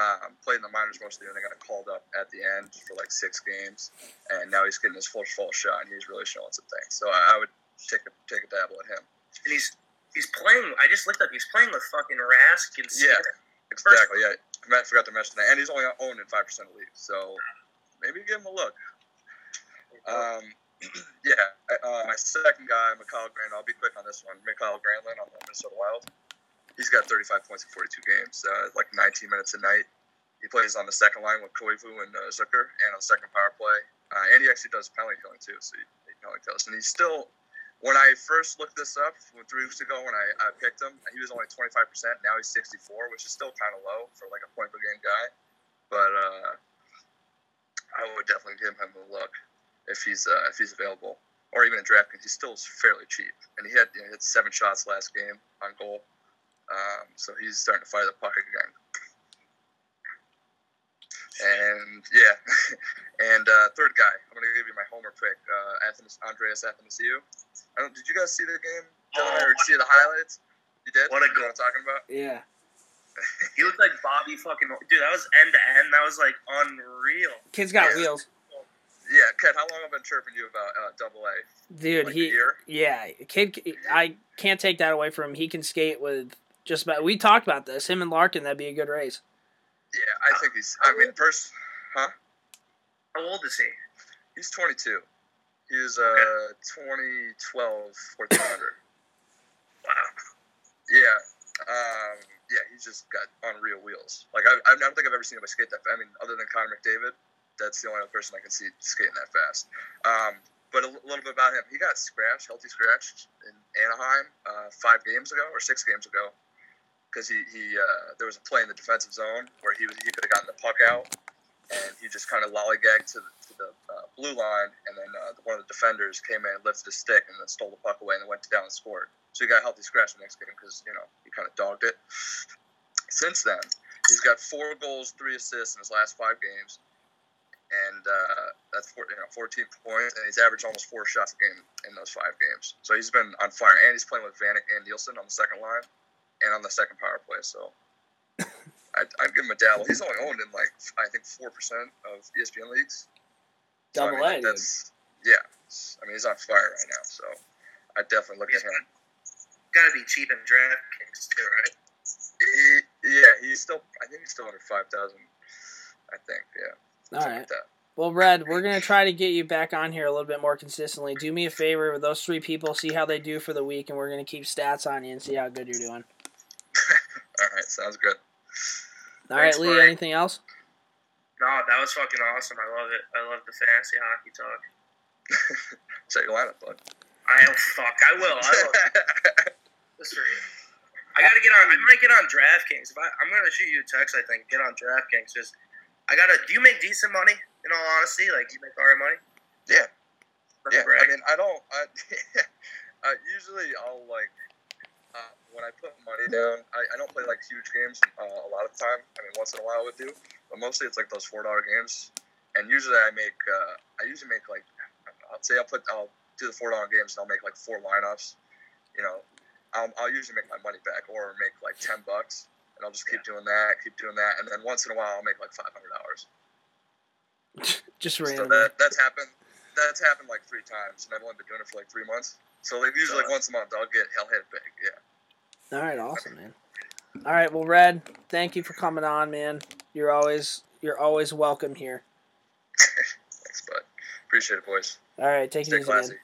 um, played in the minors most of the year, and they got called up at the end for like six games. And now he's getting his full full shot, and he's really showing some things. So I, I would. Take a take a dabble at him. And he's he's playing. I just looked up. He's playing with fucking Rask and Suter. Yeah, exactly. First, yeah, I forgot to mention that. And he's only owned in five percent of the league, so maybe give him a look. Um, yeah. Uh, my second guy, Mikhail Granlund. I'll be quick on this one. Mikhail Granlund on the Minnesota Wild. He's got thirty-five points in forty-two games, uh, like nineteen minutes a night. He plays on the second line with Koivu and uh, Zucker, and on the second power play. Uh, and he actually does penalty killing too, so he, he penalty kills, and he's still. When I first looked this up three weeks ago when I, I picked him, he was only twenty-five percent. Now he's sixty-four, which is still kind of low for like a point-per-game guy. But uh, I would definitely give him a look if he's uh, if he's available. Or even in DraftKings, he's still fairly cheap. And he had, you know, he had seven shots last game on goal. Um, so he's starting to fire the puck again. And, yeah, and uh, third guy, I'm going to give you my homer pick, uh, Athenas, Andreas Athanasiou. I don't, did you guys see the game? Did oh, you see the highlights? You did? What a goal. You know what I'm talking about? Yeah. He looked like Bobby fucking – dude, that was end-to-end. That was, like, unreal. Kid's got yeah. wheels. Yeah, Kid, how long have I been chirping you about uh, double A? Dude, like he – yeah. Kid, I can't take that away from him. He can skate with just about – we talked about this. Him and Larkin, that'd be a good race. Yeah, I think he's. I mean, first, huh? How old is he? He's twenty-two. He was uh okay. twenty twelve fourteen hundred. Wow. Yeah. Um. Yeah, he's just got unreal wheels. Like I, I don't think I've ever seen anybody skate that fast. I mean, other than Connor McDavid, that's the only other person I can see skating that fast. Um. But a l- little bit about him. He got scratched, healthy scratched in Anaheim uh, five games ago or six games ago. Because he, he uh, there was a play in the defensive zone where he was, he could have gotten the puck out, and he just kind of lollygagged to the, to the uh, blue line, and then uh, one of the defenders came in and lifted his stick and then stole the puck away and then went down and scored. So he got a healthy scratch the next game because, you know, he kind of dogged it. Since then, he's got four goals, three assists in his last five games, and uh, that's four, you know, fourteen points, and he's averaged almost four shots a game in those five games. So he's been on fire, and he's playing with Vanek and Nielsen on the second line. And on the second power play, so I'd, I'd give him a dabble. He's only owned in, like, I think four percent of E S P N leagues. So, Double I mean, A, that's dude. Yeah. I mean, he's on fire right now, so I'd definitely look he's at him. Got to be cheap in DraftKings, too, right? He, yeah, he's still, I think he's still under five thousand, I think, yeah. All Something right. Like that. Well, Brad, we're going to try to get you back on here a little bit more consistently. Do me a favor with those three people, see how they do for the week, and we're going to keep stats on you and see how good you're doing. All right, sounds good. All Thanks, right, Lee, Mike. Anything else? No, that was fucking awesome. I love it. I love the fantasy hockey talk. Check your lineup, bud. I am fuck. I will. I will. This for you. I gotta get on. I might get on DraftKings. If I, I'm gonna shoot you a text, I think. Get on DraftKings. Just, I gotta. Do you make decent money? In all honesty, like you make all right money. Yeah. That's yeah. Correct. I mean, I don't. I, I usually I'll like. Uh, when I put money down, I, I don't play like huge games uh, a lot of the time. I mean, once in a while I would do, but mostly it's like those four dollar games. And usually I make, uh, I usually make like, I'll say I'll put, I'll do the four dollar games and I'll make like four lineups. You know, I'll, I'll usually make my money back or make like ten bucks, and I'll just keep yeah. doing that, keep doing that, and then once in a while I'll make like five hundred dollars. Just randomly. So that, that's happened. that's happened like three times, and I've only been doing it for like three months. So like usually like once a month, I'll get I'll hit big. Yeah. All right, awesome, man. All right, well, Red, thank you for coming on, man. You're always you're always welcome here. Thanks, bud. Appreciate it, boys. All right, take Stay it easy, classy. Man.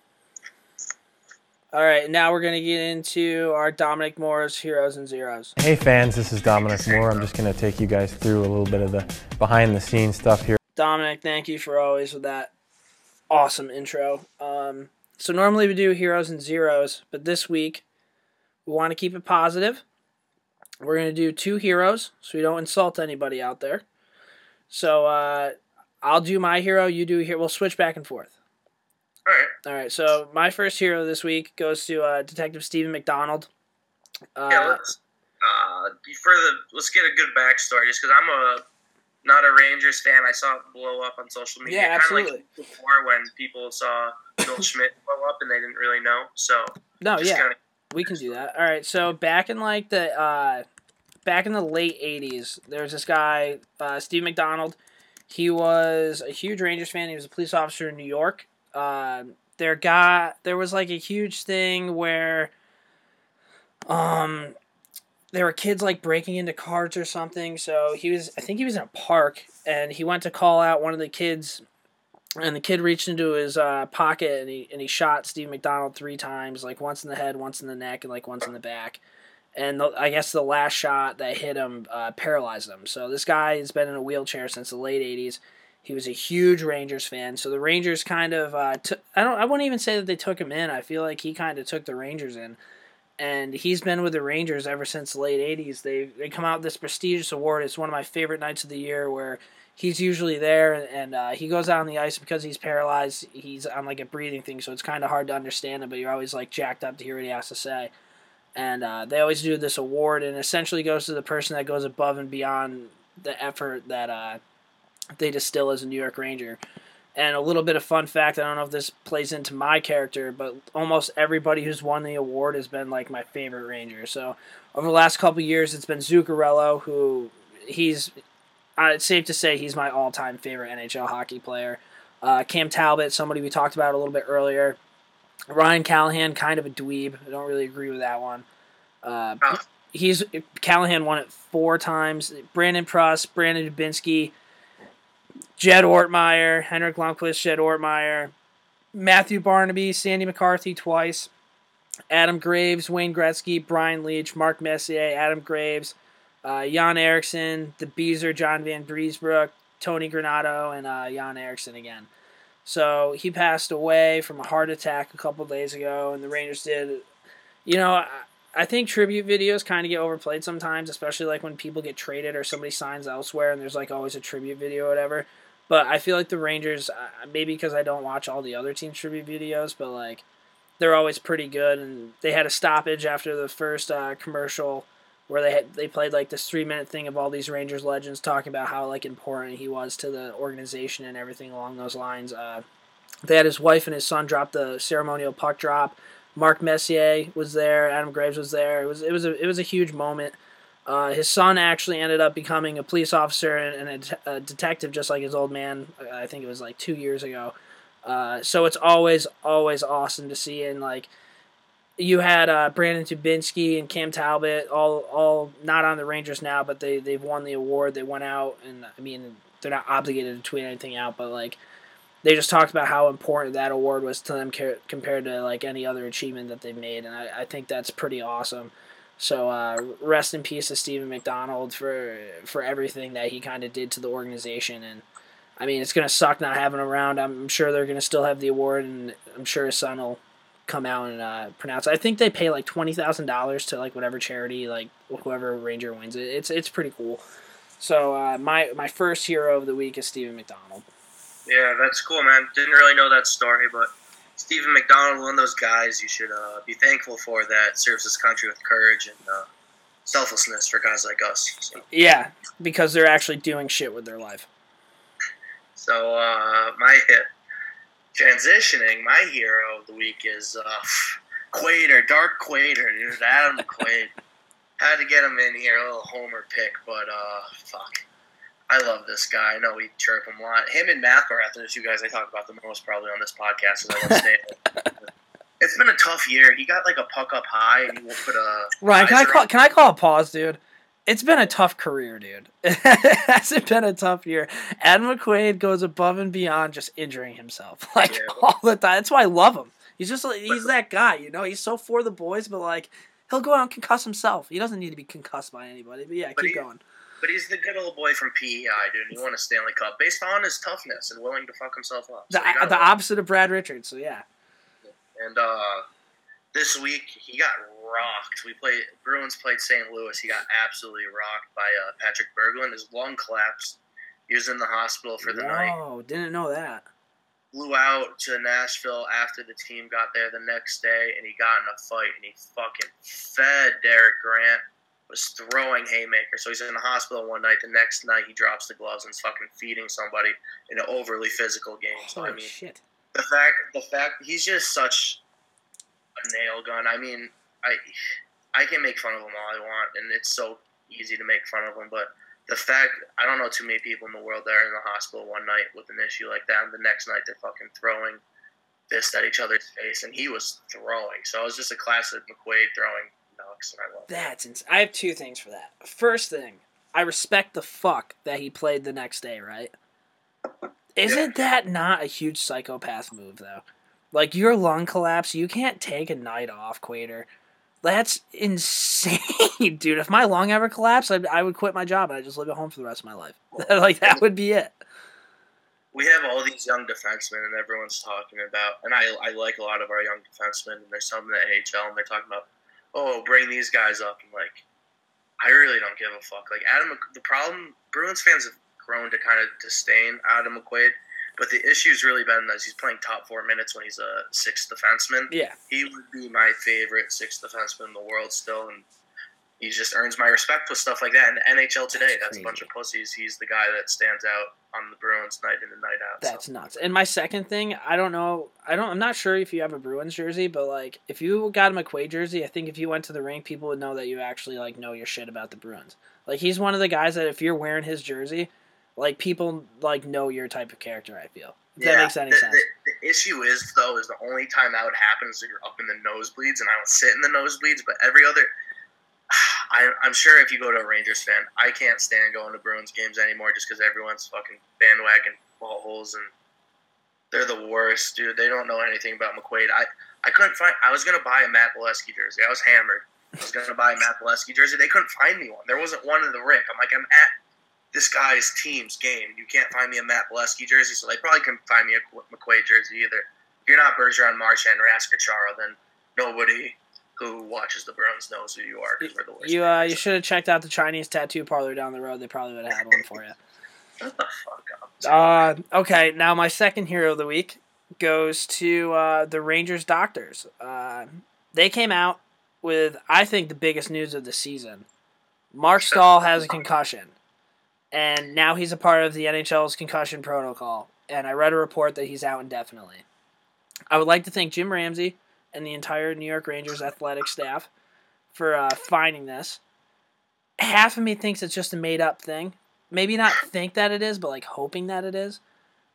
All right, now we're going to get into our Dominic Moore's Heroes and Zeros. Hey, fans, this is Dominic Moore. I'm just going to take you guys through a little bit of the behind-the-scenes stuff here. Dominic, thank you for always with that awesome intro. Um, so normally we do Heroes and Zeros, but this week we want to keep it positive. We're going to do two heroes so we don't insult anybody out there. So uh, I'll do my hero, you do hero. We'll switch back and forth. All right. All right. So my first hero this week goes to uh, Detective Stephen McDonald. Uh, yeah. Let's, uh, for the, let's get a good backstory, just because I'm a not a Rangers fan. I saw it blow up on social media. Yeah, absolutely. Kind of like before, when people saw Bill Schmidt blow up and they didn't really know. So no, yeah, kinda... we can do that. All right. So back in like the uh, back in the late eighties, there was this guy, uh, Steve McDonald. He was a huge Rangers fan. He was a police officer in New York. Uh, there got there was like a huge thing where, um, there were kids like breaking into cars or something. So he was, I think he was in a park, and he went to call out one of the kids, and the kid reached into his uh, pocket and he and he shot Steve McDonald three times, like once in the head, once in the neck, and like once in the back. And the, I guess the last shot that hit him uh, paralyzed him. So this guy has been in a wheelchair since the late eighties. He was a huge Rangers fan, so the Rangers kind of uh, took, I don't I wouldn't even say that they took him in. I feel like he kind of took the Rangers in, and he's been with the Rangers ever since the late eighties. They they come out with this prestigious award. It's one of my favorite nights of the year where he's usually there, and, and uh, he goes out on the ice because he's paralyzed. He's on like a breathing thing, so it's kind of hard to understand him. But you're always like jacked up to hear what he has to say, and uh, they always do this award, and essentially goes to the person that goes above and beyond the effort that. Uh, They distill as a New York Ranger. And a little bit of fun fact, I don't know if this plays into my character, but almost everybody who's won the award has been like my favorite Ranger. So over the last couple of years, it's been Zuccarello, who he's, it's safe to say he's my all-time favorite N H L hockey player. Uh, Cam Talbot, somebody we talked about a little bit earlier. Ryan Callahan, kind of a dweeb. I don't really agree with that one. Uh, he's Callahan won it four times. Brandon Pruss, Brandon Dubinsky, Jed Ortmeyer, Henrik Lundqvist, Jed Ortmeyer, Matthew Barnaby, Sandy McCarthy twice, Adam Graves, Wayne Gretzky, Brian Leach, Mark Messier, Adam Graves, uh, Jan Eriksson, the Beezer, John Van Briesbroek, Tony Granato, and uh, Jan Eriksson again. So he passed away from a heart attack a couple days ago, and the Rangers did, you know, I, I think tribute videos kind of get overplayed sometimes, especially like when people get traded or somebody signs elsewhere and there's like always a tribute video or whatever. But I feel like the Rangers, uh, maybe because I don't watch all the other team tribute videos, but like they're always pretty good. And they had a stoppage after the first uh, commercial where they had, they played like this three minute thing of all these Rangers legends talking about how like important he was to the organization and everything along those lines. Uh, they had his wife and his son drop the ceremonial puck drop. Mark Messier was there. Adam Graves was there. It was it was a it was a huge moment. Uh, his son actually ended up becoming a police officer and, and a, de- a detective, just like his old man. I think it was like two years ago. Uh, so it's always always awesome to see. And like you had uh, Brandon Dubinsky and Cam Talbot, all all not on the Rangers now, but they they've won the award. They went out, and I mean they're not obligated to tweet anything out, but like. They just talked about how important that award was to them ca- compared to like any other achievement that they made, and I, I think that's pretty awesome. So uh, rest in peace to Stephen McDonald for for everything that he kind of did to the organization. And I mean, it's gonna suck not having him around. I'm sure they're gonna still have the award, and I'm sure his son will come out and uh, pronounce it. I think they pay like twenty thousand dollars to like whatever charity, like whoever Ranger wins it. It's it's pretty cool. So uh, my my first hero of the week is Stephen McDonald. Yeah, that's cool, man. Didn't really know that story, but Stephen McDonald, one of those guys you should uh, be thankful for that serves this country with courage and uh, selflessness for guys like us. So. Yeah, because they're actually doing shit with their life. So uh, my hit transitioning, my hero of the week is uh, Quader, Dark Quader, dude, Adam Quaid. Had to get him in here, a little homer pick, but uh, fuck. I love this guy. I know we chirp him a lot. Him and Mac are after the two guys I talk about the most probably on this podcast. I won't say it. It's been a tough year. He got like a puck up high, and he will put a. Ryan, can I call? Can I call a pause, dude? It's been a tough career, dude. It hasn't been a tough year. Ed McQuaid goes above and beyond just injuring himself like yeah. all the time. That's why I love him. He's just he's that guy, you know. He's so for the boys, but like he'll go out and concuss himself. He doesn't need to be concussed by anybody. But yeah, but keep he, going. But he's the good old boy from P E I, dude. And he won a Stanley Cup based on his toughness and willing to fuck himself up. So the the opposite of Brad Richards. So yeah. And uh, this week, he got rocked. We played Bruins played Saint Louis. He got absolutely rocked by uh, Patrick Berglund. His lung collapsed. He was in the hospital for the Whoa, night. Oh, didn't know that. Flew out to Nashville after the team got there the next day, and he got in a fight, and he fucking fed Derek Grant. Was throwing haymakers. So he's in the hospital one night. The next night, he drops the gloves and is fucking feeding somebody in an overly physical game. Oh, so, I mean, shit. The fact, the fact, he's just such a nail gun. I mean, I, I can make fun of him all I want, and it's so easy to make fun of him. But the fact, I don't know too many people in the world that are in the hospital one night with an issue like that, and the next night they're fucking throwing fists at each other's face, and he was throwing. So it was just a classic McQuaid throwing knocks, and I love That's that. Ins- I have two things for that. First thing, I respect the fuck that he played the next day, right? Isn't yeah. that not a huge psychopath move, though? Like, your lung collapse, you can't take a night off, Quater. That's insane, dude. If my lung ever collapsed, I, I would quit my job and I'd just live at home for the rest of my life. Like, that would be it. We have all these young defensemen and everyone's talking about, and I, I like a lot of our young defensemen, and there's some in the A H L, and they're talking about, oh, bring these guys up. I'm like, I really don't give a fuck. Like, Adam, the problem, Bruins fans have grown to kind of disdain Adam McQuaid, but the issue's really been that he's playing top four minutes when he's a sixth defenseman. Yeah. He would be my favorite sixth defenseman in the world still, and he just earns my respect with stuff like that. And N H L today, that's, that's a bunch of pussies. He's the guy that stands out on the Bruins night in and night out. That's so. Nuts. And my second thing, I don't know, I don't, I'm not sure if you have a Bruins jersey, but like, if you got a McQuaid jersey, I think if you went to the rink, people would know that you actually like know your shit about the Bruins. Like, he's one of the guys that if you're wearing his jersey, like, people, like, know your type of character, I feel. If yeah, that makes any the, sense. The, the issue is, though, is the only time that would happen is that you're up in the nosebleeds, and I don't sit in the nosebleeds, but every other... I, I'm sure if you go to a Rangers fan, I can't stand going to Bruins games anymore just because everyone's fucking bandwagon ball holes, and they're the worst, dude. They don't know anything about McQuaid. I, I couldn't find... I was going to buy a Matt Bolesky jersey. I was hammered. I was going to buy a Matt Bolesky jersey. They couldn't find me one. There wasn't one in the rink. I'm like, I'm at... this guy's team's game. You can't find me a Matt Bolesky jersey, so they probably couldn't find me a McQuaid jersey either. If you're not Bergeron, Marchand, or Ascacaro, then nobody who watches the Bruins knows who you are because we're the worst. You, uh, you should have checked out the Chinese tattoo parlor down the road. They probably would have had one for you. Shut the fuck up. Uh, okay, now my second hero of the week goes to uh, the Rangers doctors. Uh, they came out with, I think, the biggest news of the season. Mark Stahl has a concussion. And now he's a part of the N H L's concussion protocol. And I read a report that he's out indefinitely. I would like to thank Jim Ramsey and the entire New York Rangers athletic staff for uh, finding this. Half of me thinks it's just a made-up thing. Maybe not think that it is, but like hoping that it is.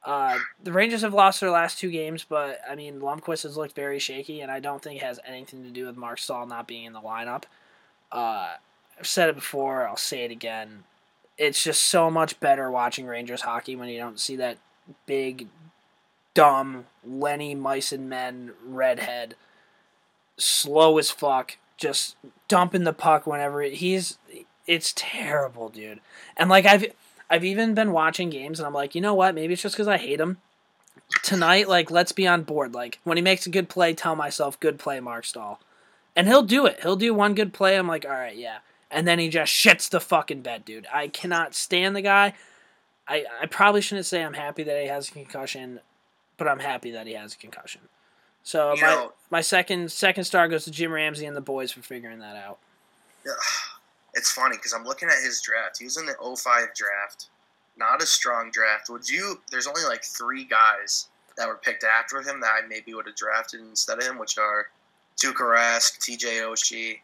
Uh, the Rangers have lost their last two games, but I mean, Lundqvist has looked very shaky, and I don't think it has anything to do with Mark Stahl not being in the lineup. Uh, I've said it before. I'll say it again. It's just so much better watching Rangers hockey when you don't see that big, dumb, Lenny Meissen men redhead, slow as fuck, just dumping the puck whenever it, he's. It's terrible, dude. And like I've, I've even been watching games, and I'm like, you know what? Maybe it's just because I hate him. Tonight, like, let's be on board. Like, when he makes a good play, tell myself, "Good play, Mark Stahl," and he'll do it. He'll do one good play. I'm like, all right, yeah. And then he just shits the fucking bed, dude. I cannot stand the guy. I, I probably shouldn't say I'm happy that he has a concussion, but I'm happy that he has a concussion. So you my know, my second second star goes to Jim Ramsey and the boys for figuring that out. It's funny because I'm looking at his draft. He was in the oh five draft. Not a strong draft. Would you? There's only like three guys that were picked after him that I maybe would have drafted instead of him, which are Tuukka Rask, T J Oshie,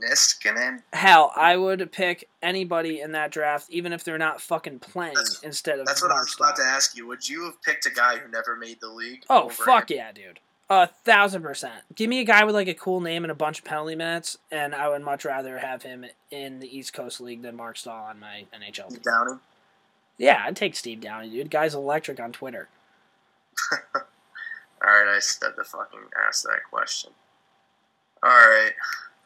Niskanen. Hell, I would pick anybody in that draft, even if they're not fucking playing, that's, instead of That's what Marchand. I was about to ask you. Would you have picked a guy who never made the league? Oh, fuck him? Yeah, dude. A thousand percent. Give me a guy with like a cool name and a bunch of penalty minutes, and I would much rather have him in the East Coast League than Mark Stahl on my N H L team. Steve Downey? Yeah, I'd take Steve Downey, dude. Guy's electric on Twitter. All right, I said to fucking ask that question. All right.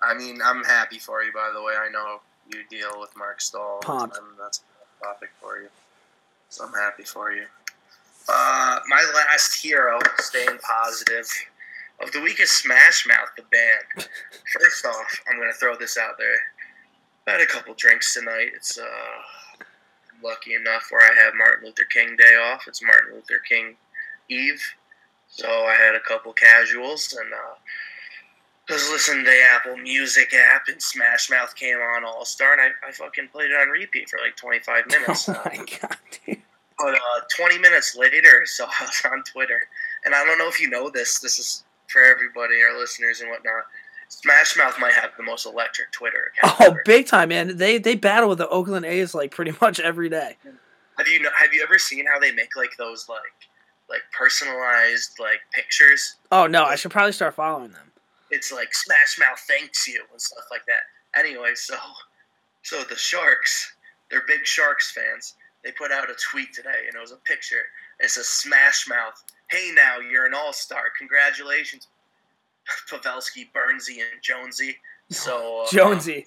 I mean, I'm happy for you, by the way. I know you deal with Mark Stahl. Pumped. And that's a topic for you. So I'm happy for you. Uh, my last hero, staying positive, of the week is Smash Mouth, the band. First off, I'm going to throw this out there. I had a couple drinks tonight. It's uh, lucky enough where I have Martin Luther King Day off. It's Martin Luther King Eve. So I had a couple casuals and uh, just listened to the Apple Music app, and Smash Mouth came on All Star, and I, I fucking played it on repeat for like twenty-five minutes. Oh my God, dude. But uh, twenty minutes later, so I was on Twitter, and I don't know if you know this. This is for everybody, our listeners and whatnot. Smash Mouth might have the most electric Twitter account. Oh, ever. Big time, man! They they battle with the Oakland A's like pretty much every day. Have you have you ever seen how they make like those like like personalized like pictures? Oh no, like, I should probably start following them. It's like Smash Mouth thanks you and stuff like that. Anyway, so so the Sharks, they're big Sharks fans. They put out a tweet today, and it was a picture. It says, Smash Mouth, hey now, you're an all-star. Congratulations, Pavelski, Burnsy, and Jonesy. So uh, Jonesy.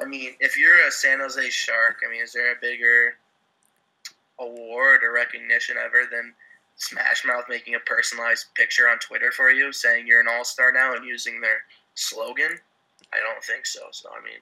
I mean, if you're a San Jose Shark, I mean, is there a bigger award or recognition ever than Smash Mouth making a personalized picture on Twitter for you, saying you're an all-star now and using their slogan? I don't think so. So, I mean,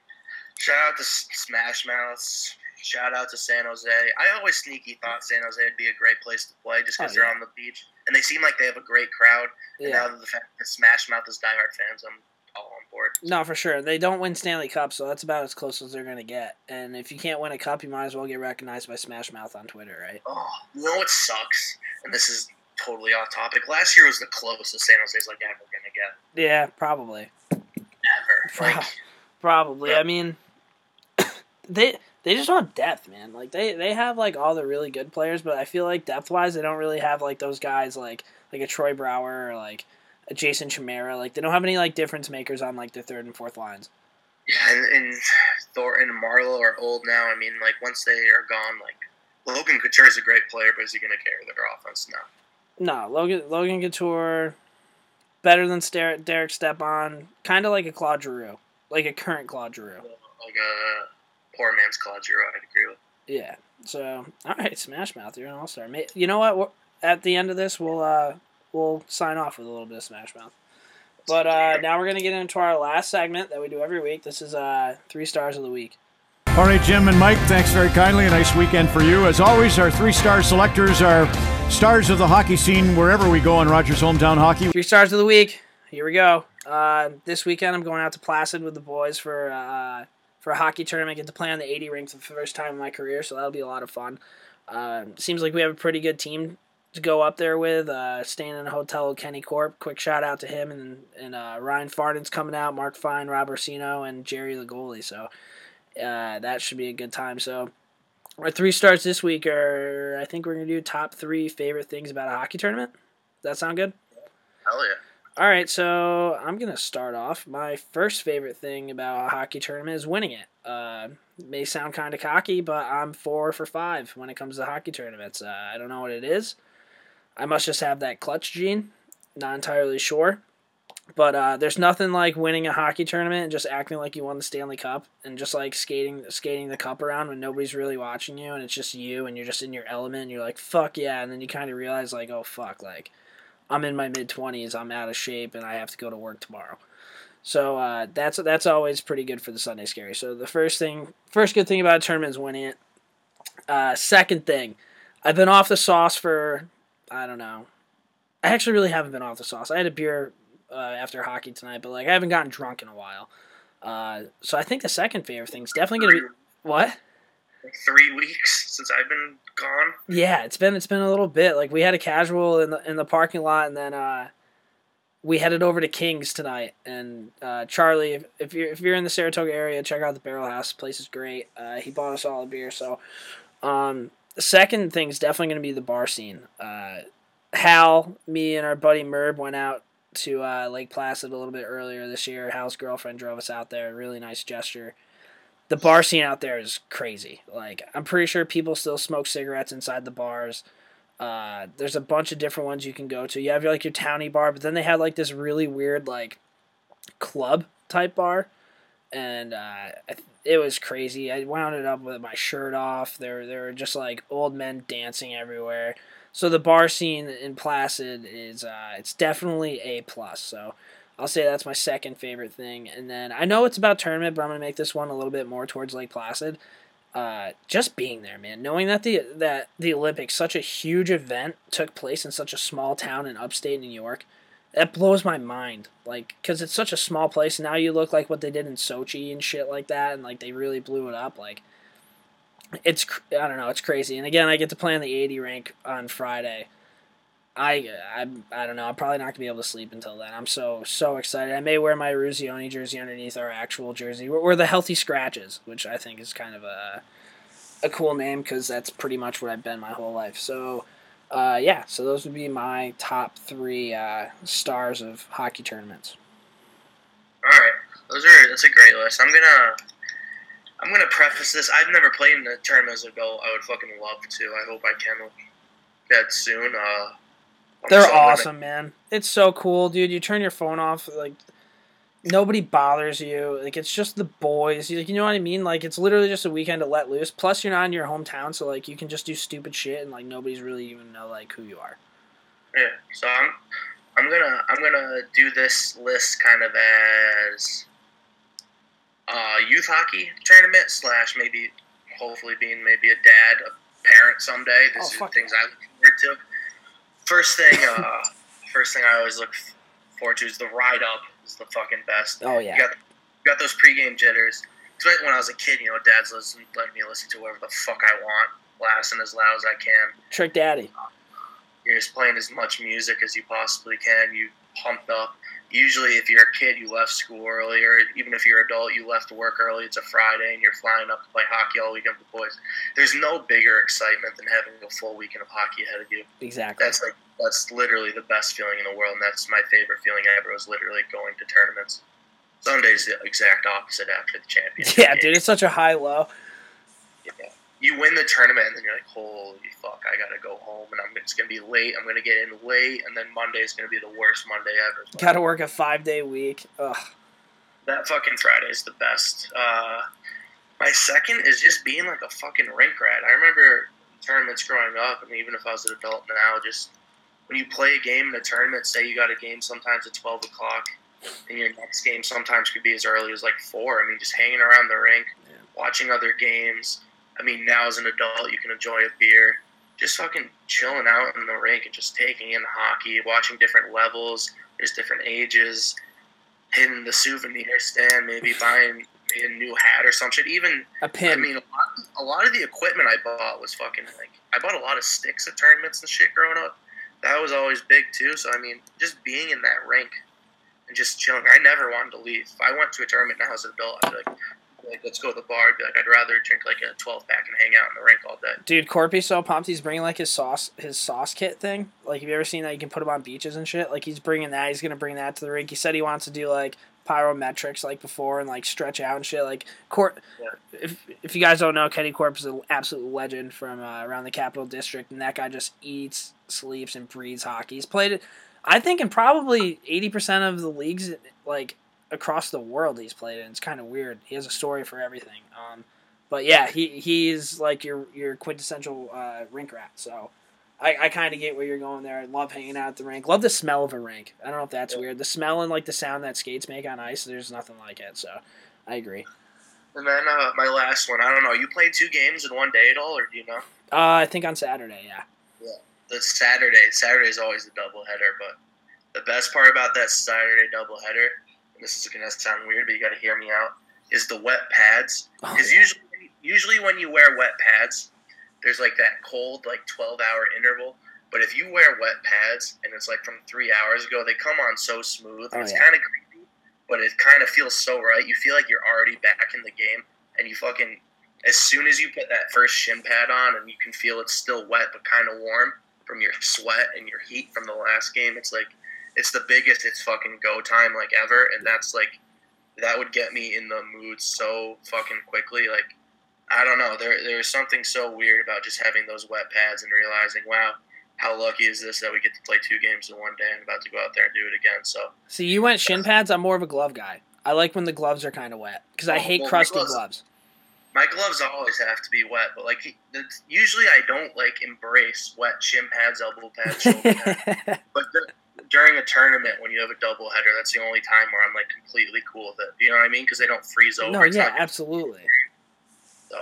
shout out to Smash Mouths. Shout out to San Jose. I always sneaky thought San Jose would be a great place to play just because oh, yeah. they're on the beach. And they seem like they have a great crowd. And yeah. now that the fact that Smash Mouth is diehard fans, I'm all on board. No, for sure. They don't win Stanley Cup, so that's about as close as they're going to get. And if you can't win a cup, you might as well get recognized by Smash Mouth on Twitter, right? Oh, you know what sucks? And this is totally off topic. Last year was the closest San Jose's like ever going to get. Yeah, probably. Ever. Pro- like, probably. Yeah. I mean, they... They just want depth, man. Like they, they have like all the really good players, but I feel like depth wise, they don't really have like those guys like like a Troy Brouwer or like a Jason Chimera. Like they don't have any like difference makers on like their third and fourth lines. Yeah, and, and Thornton and Marlowe are old now. I mean, like once they are gone, like Logan Couture is a great player, but is he going to carry their offense now? No, Logan Logan Couture, better than Derek Stepan, kind of like a Claude Giroux, like a current Claude Giroux. Like a. Poor man's Claude Giroux, I'd agree with. Yeah. So, all right, Smash Mouth, you're an all-star. You know what? We're, at the end of this, we'll uh, we'll sign off with a little bit of Smash Mouth. But uh, now we're going to get into our last segment that we do every week. This is uh, Three Stars of the Week. All right, Jim and Mike, thanks very kindly. A nice weekend for you. As always, our three-star selectors are stars of the hockey scene wherever we go on Rogers Hometown Hockey. Three Stars of the Week. Here we go. Uh, this weekend, I'm going out to Placid with the boys for... Uh, For a hockey tournament, I get to play on the eighty rink for the first time in my career, so that'll be a lot of fun. Uh, seems like we have a pretty good team to go up there with. Uh, staying in a hotel with Kenny Corp. Quick shout out to him and and uh, Ryan Farnan's coming out, Mark Fine, Rob Orsino, and Jerry the goalie. So uh, that should be a good time. So our three stars this week are, I think we're gonna do top three favorite things about a hockey tournament. Does that sound good? Hell yeah. All right, so I'm going to start off. My first favorite thing about a hockey tournament is winning it. Uh, it may sound kind of cocky, but I'm four for five when it comes to hockey tournaments. Uh, I don't know what it is. I must just have that clutch gene. Not entirely sure. But uh, there's nothing like winning a hockey tournament and just acting like you won the Stanley Cup and just like skating skating the cup around when nobody's really watching you and it's just you and you're just in your element and you're like, fuck yeah, and then you kind of realize like, oh, fuck, like... I'm in my mid-twenties, I'm out of shape, and I have to go to work tomorrow. So uh, that's that's always pretty good for the Sunday Scary. So the first thing, first good thing about a tournament is winning it. Uh, second thing, I've been off the sauce for, I don't know. I actually really haven't been off the sauce. I had a beer uh, after hockey tonight, but like I haven't gotten drunk in a while. Uh, so I think the second favorite thing is definitely going to be... What? Like three weeks since I've been gone. Yeah, it's been it's been a little bit. Like we had a casual in the in the parking lot, and then uh, we headed over to King's tonight, and uh, Charlie, if, if you're if you're in the Saratoga area, check out the Barrel House. The place is great. Uh, he bought us all a beer. So, um, the second thing is definitely going to be the bar scene. Uh, Hal, me, and our buddy Merb went out to uh, Lake Placid a little bit earlier this year. Hal's girlfriend drove us out there. Really nice gesture. The bar scene out there is crazy. Like, I'm pretty sure people still smoke cigarettes inside the bars. Uh, there's a bunch of different ones you can go to. You have, like, your townie bar, but then they had, like, this really weird, like, club-type bar, and uh, it was crazy. I wound it up with my shirt off. There, there were just, like, old men dancing everywhere. So the bar scene in Placid is uh, it's definitely a plus, so I'll say that's my second favorite thing. And then I know it's about tournament, but I'm going to make this one a little bit more towards Lake Placid. Uh, just being there, man, knowing that the that the Olympics, such a huge event, took place in such a small town in upstate New York, that blows my mind. Like, because it's such a small place, and now you look like what they did in Sochi and shit like that, and, like, they really blew it up. Like, it's, I don't know, it's crazy. And, again, I get to play on the eighty rink on Friday. I, I, I don't know, I'm probably not going to be able to sleep until then. I'm so, so excited. I may wear my Ruzioni jersey underneath our actual jersey. We're, we're the Healthy Scratches, which I think is kind of a a cool name because that's pretty much what I've been my whole life. So, uh, yeah, so those would be my top three uh, stars of hockey tournaments. All right, those are that's a great list. I'm going to I'm gonna preface this. I've never played in a tournament as an adult. I would fucking love to. I hope I can get soon. Uh They're awesome, man. It's so cool, dude. You turn your phone off, like, nobody bothers you. Like, it's just the boys. You, like, you know what I mean? Like, it's literally just a weekend to let loose. Plus, you're not in your hometown, so, like, you can just do stupid shit, and, like, nobody's really even know, like, who you are. Yeah. So I'm, I'm gonna, I'm gonna do this list kind of as, uh, youth hockey tournament slash maybe, hopefully being maybe a dad, a parent someday. This oh, is things I look forward to. First thing, uh, first thing I always look forward to is the ride up is the fucking best. Oh yeah, you got, you got those pregame jitters. Especially when I was a kid, you know, Dad's listening, letting me listen to whatever the fuck I want, blasting as loud as I can. Trick Daddy. Uh, you're just playing as much music as you possibly can. You pumped up. Usually, if you're a kid, you left school early, or even if you're an adult, you left work early. It's a Friday, and you're flying up to play hockey all weekend with the boys. There's no bigger excitement than having a full weekend of hockey ahead of you. Exactly. That's like that's literally the best feeling in the world, and that's my favorite feeling ever. Was literally going to tournaments. Sunday's the exact opposite after the championship. Yeah, game. Dude, it's such a high low. Yeah. You win the tournament, and then you're like, holy fuck, I got to go home, and I'm, it's going to be late. I'm going to get in late, and then Monday's going to be the worst Monday ever. Got to work a five-day week. Ugh. That fucking Friday's the best. Uh, my second is just being like a fucking rink rat. I remember tournaments growing up, and even if I was an adult now, just when you play a game in a tournament, say you got a game sometimes at twelve o'clock, and your next game sometimes could be as early as like four. I mean, just hanging around the rink, yeah. Watching other games. I mean, now as an adult, you can enjoy a beer, just fucking chilling out in the rink and just taking in hockey, watching different levels, there's different ages, hitting the souvenir stand, maybe buying a new hat or some shit. Even a pin. I mean, a lot, a lot of the equipment I bought was fucking like I bought a lot of sticks at tournaments and shit growing up. That was always big too. So I mean, just being in that rink and just chilling, I never wanted to leave. If I went to a tournament now as an adult, I'd be like, like, let's go to the bar. I'd be like, I'd rather drink, like, a twelve-pack and hang out in the rink all day. Dude, Corpy's so pumped. He's bringing, like, his sauce his sauce kit thing. Like, have you ever seen that? You can put them on beaches and shit. Like, he's bringing that. He's going to bring that to the rink. He said he wants to do, like, pyrometrics like before and, like, stretch out and shit. Like, Corp, yeah. if if you guys don't know, Kenny Corp is an absolute legend from uh, around the Capital District, and that guy just eats, sleeps, and breathes hockey. He's played it, I think, in probably eighty percent of the leagues, like, across the world he's played in. It's kind of weird. He has a story for everything. Um, but yeah, he he's like your your quintessential uh, rink rat. So I, I kind of get where you're going there. I love hanging out at the rink. Love the smell of a rink. I don't know if that's yeah. weird. The smell and like the sound that skates make on ice, there's nothing like it. So I agree. And then uh, my last one, I don't know, you played two games in one day at all, or do you know? Uh, I think on Saturday, yeah. Yeah, the Saturday. Saturday is always the doubleheader, but the best part about that Saturday doubleheader, this is going to sound weird, but you got to hear me out, is the wet pads. Because oh, yeah. usually usually when you wear wet pads, there's like that cold, like twelve-hour interval But if you wear wet pads, and it's like from three hours ago, they come on so smooth. Oh, it's yeah. kind of creepy, but it kind of feels so right. You feel like you're already back in the game, and you fucking, as soon as you put that first shin pad on, and you can feel it's still wet but kind of warm from your sweat and your heat from the last game, it's like, it's the biggest it's fucking go time like ever, and that's like, that would get me in the mood so fucking quickly. Like, I don't know, there there's something so weird about just having those wet pads and realizing, wow, how lucky is this that we get to play two games in one day and about to go out there and do it again. So, see, you went shin pads. I'm more of a glove guy. I like when the gloves are kind of wet because I oh, hate well, crusty my gloves, gloves. My gloves always have to be wet, but like usually I don't like embrace wet shin pads, elbow pads, shoulder pads. But d- during a tournament when you have a double header, that's the only time where I'm like completely cool with it. You know what I mean? Because they don't freeze over. No, yeah, absolutely. So,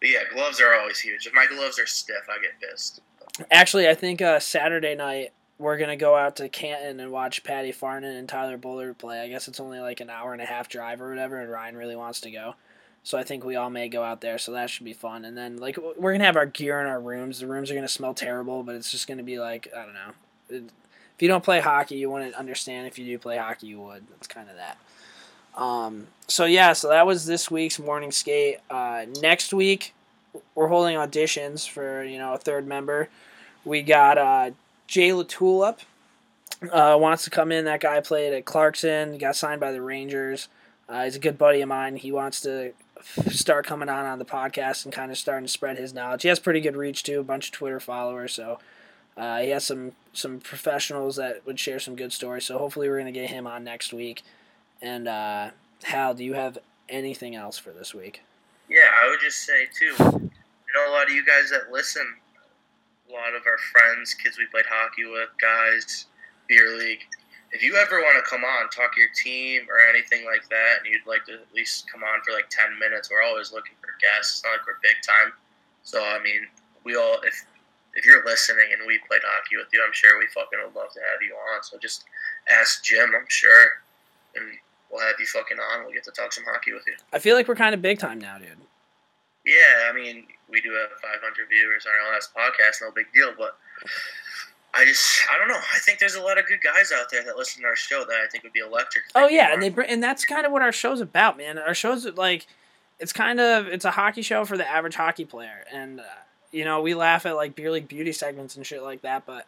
but yeah, gloves are always huge. If my gloves are stiff, I get pissed. Actually, I think uh, Saturday night we're going to go out to Canton and watch Patty Farnan and Tyler Bullard play. I guess it's only like an hour and a half drive or whatever, and Ryan really wants to go. So I think we all may go out there, so that should be fun. And then like we're going to have our gear in our rooms. The rooms are going to smell terrible, but it's just going to be like, I don't know. It, if you don't play hockey, you wouldn't understand. If you do play hockey, you would. It's kind of that. Um, so yeah, so that was this week's morning skate. Uh, next week, we're holding auditions for, you know, a third member. We got uh, Jay LaTulip uh, wants to come in. That guy played at Clarkson. He got signed by the Rangers. Uh, he's a good buddy of mine. He wants to start coming on on the podcast and kind of starting to spread his knowledge. He has pretty good reach, too, a bunch of Twitter followers. So uh, he has some, some professionals that would share some good stories. So hopefully we're going to get him on next week. And uh, Hal, do you have anything else for this week? Yeah, I would just say, too, I know a lot of you guys that listen, a lot of our friends, kids we played hockey with, guys, beer league, if you ever want to come on, talk to your team or anything like that, and you'd like to at least come on for like ten minutes, we're always looking for guests. It's not like we're big time. So, I mean, we all, if if you're listening and we played hockey with you, I'm sure we fucking would love to have you on. So just ask Jim, I'm sure, and we'll have you fucking on. We'll get to talk some hockey with you. I feel like we're kind of big time now, dude. Yeah, I mean, we do have five hundred viewers on our last podcast. No big deal, but I just, I don't know. I think there's a lot of good guys out there that listen to our show that I think would be electric. Oh yeah, and they bring, and that's kind of what our show's about, man. Our show's like, it's kind of, it's a hockey show for the average hockey player, and uh, you know, we laugh at like beer league beauty segments and shit like that, but.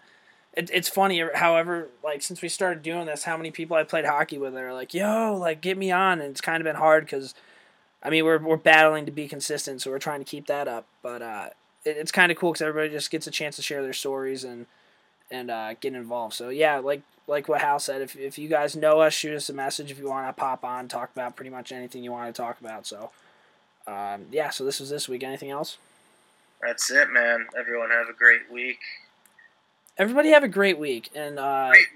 It, it's funny, however, like, since we started doing this, how many people I played hockey with are like, yo, like, get me on, and it's kind of been hard because, I mean, we're we're battling to be consistent, so we're trying to keep that up, but uh, it, it's kind of cool because everybody just gets a chance to share their stories and and uh, get involved. So, yeah, like like what Hal said, if if you guys know us, shoot us a message if you want to pop on, talk about pretty much anything you want to talk about. So, um, yeah, so this was this week. Anything else? That's it, man. Everyone have a great week. Everybody have a great week. And uh, great.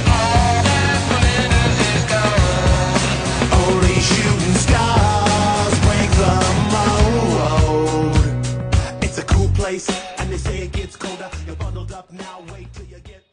all that glitters is gold. Only shooting stars break the mold. It's a cool place, and they say it gets colder. You're bundled up now, wait till you get...